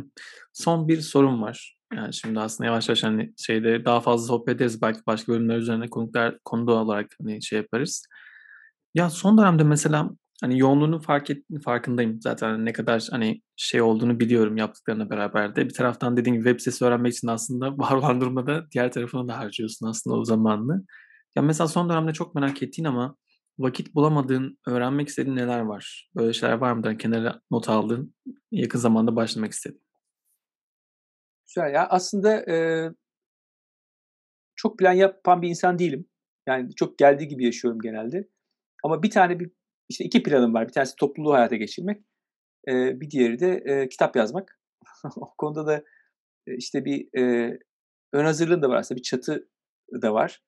Son bir sorum var. Yani şimdi aslında yavaş yavaş hani şeyde daha fazla sohbet ederiz. Belki başka bölümler üzerine konuklar konu olarak hani şey yaparız. Ya son dönemde mesela hani yoğunluğunu fark et, farkındayım zaten ne kadar hani şey olduğunu biliyorum yaptıklarına beraber de. Bir taraftan dediğin gibi web sitesi öğrenmek için aslında var olan durumda diğer tarafına da harcıyorsun aslında o zamanını. Ya mesela son dönemde çok merak ettiğin ama vakit bulamadığın, öğrenmek istediğin neler var? Böyle şeyler var mı? Yani kenara not aldığın, yakın zamanda başlamak istediğin. Güzel ya. Aslında e, çok plan yapan bir insan değilim. Yani çok geldiği gibi yaşıyorum genelde. Ama bir tane bir İşte iki planım var. Bir tanesi topluluğu hayata geçirmek. Ee, bir diğeri de e, kitap yazmak. O konuda da e, işte bir e, ön hazırlığım da var aslında. Bir çatı da var.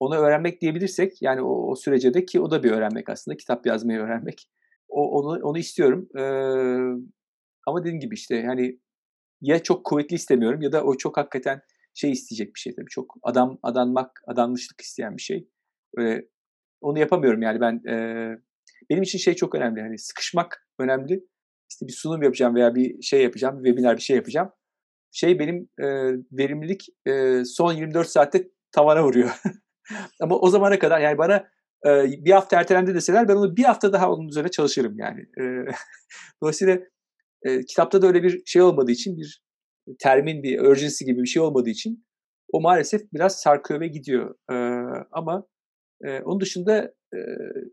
Onu öğrenmek diyebilirsek yani o, o sürece de ki o da bir öğrenmek aslında. Kitap yazmayı öğrenmek. O, onu, onu istiyorum. Ee, ama dediğim gibi işte hani ya çok kuvvetli istemiyorum ya da o çok hakikaten şey isteyecek bir şey tabii. Çok adam adanmak, adanmışlık isteyen bir şey. Öyle, onu yapamıyorum yani ben e, benim için şey çok önemli. Hani sıkışmak önemli. İşte bir sunum yapacağım veya bir şey yapacağım, bir webinar bir şey yapacağım. Şey benim e, verimlilik e, son yirmi dört saatte tavana vuruyor. Ama o zamana kadar yani bana e, bir hafta ertelendi deseler ben onu bir hafta daha onun üzerine çalışırım yani. E, dolayısıyla e, kitapta da öyle bir şey olmadığı için bir termin, bir urgency gibi bir şey olmadığı için o maalesef biraz sarkıyor ve gidiyor. E, ama e, onun dışında Ee,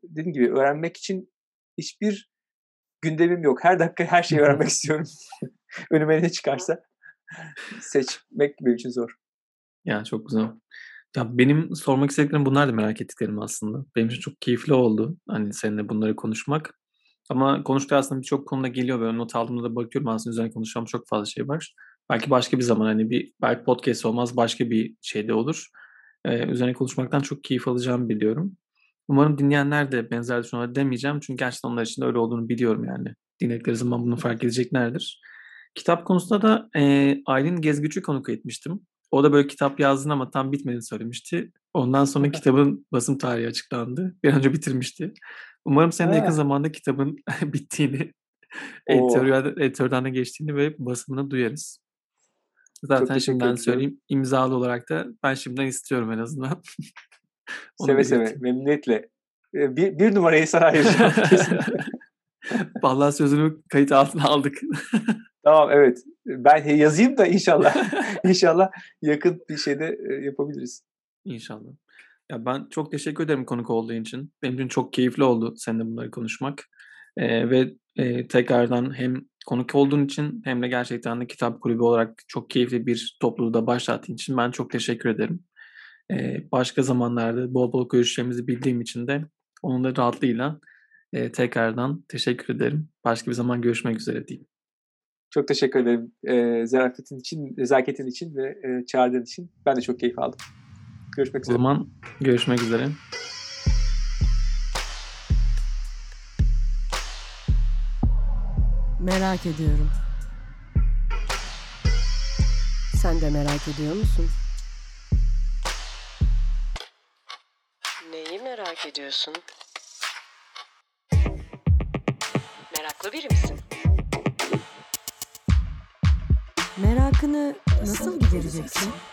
dediğim gibi öğrenmek için hiçbir gündemim yok. Her dakika her şeyi öğrenmek istiyorum. Önüme ne çıkarsa. seçmek benim için zor. Ya çok güzel. Ya benim sormak istediklerim bunlardı, merak ettiklerim aslında. Benim için çok keyifli oldu hani seninle bunları konuşmak. Ama konuştuğu aslında birçok konuda geliyor ve not aldığımda da bakıyorum aslında üzerine konuşacağım çok fazla şey var. Belki başka bir zaman hani bir belki podcast olmaz, başka bir şey de olur. Ee, üzerine konuşmaktan çok keyif alacağımı biliyorum. Umarım dinleyenler de benzer düşünceler demeyeceğim. Çünkü gerçekten onlar için de öyle olduğunu biliyorum yani. Dinledikleri zaman bunu fark edeceklerdir. Kitap konusunda da e, Aylin Gezgücü konuk etmiştim. O da böyle kitap yazdığını ama tam bitmediğini söylemişti. Ondan sonra kitabın basım tarihi açıklandı. Bir an önce bitirmişti. Umarım senin de yakın zamanda kitabın bittiğini, editörden de geçtiğini ve basımını duyarız. Zaten şimdiden söyleyeyim. İmzalı olarak da ben şimdiden istiyorum en azından. Seve seve, memnuniyetle. Bir, bir numarayı sana ayıracağım. Vallahi sözünü kayıt altına aldık. Tamam, evet. Ben yazayım da inşallah. İnşallah yakın bir şeyde yapabiliriz. İnşallah. Ya ben çok teşekkür ederim konuk olduğun için. Benim için çok keyifli oldu seninle bunları konuşmak. Ee, ve e, tekrardan hem konuk olduğun için hem de gerçekten de kitap kulübü olarak çok keyifli bir topluluğu da başlattığın için ben çok teşekkür ederim. Ee, başka zamanlarda bol bol görüşeceğimizi bildiğim için de onun da rahatlığıyla e, tekrardan teşekkür ederim. Başka bir zaman görüşmek üzere diyeyim. Çok teşekkür ederim e, zarafetin için, nezaketin için ve e, çağırdığın için. Ben de çok keyif aldım. Görüşmek üzere. O zaman görüşmek üzere. Merak ediyorum. Sen de merak ediyor musun? Neyi merak ediyorsun? Meraklı biri misin? Merakını nasıl gidereceksin?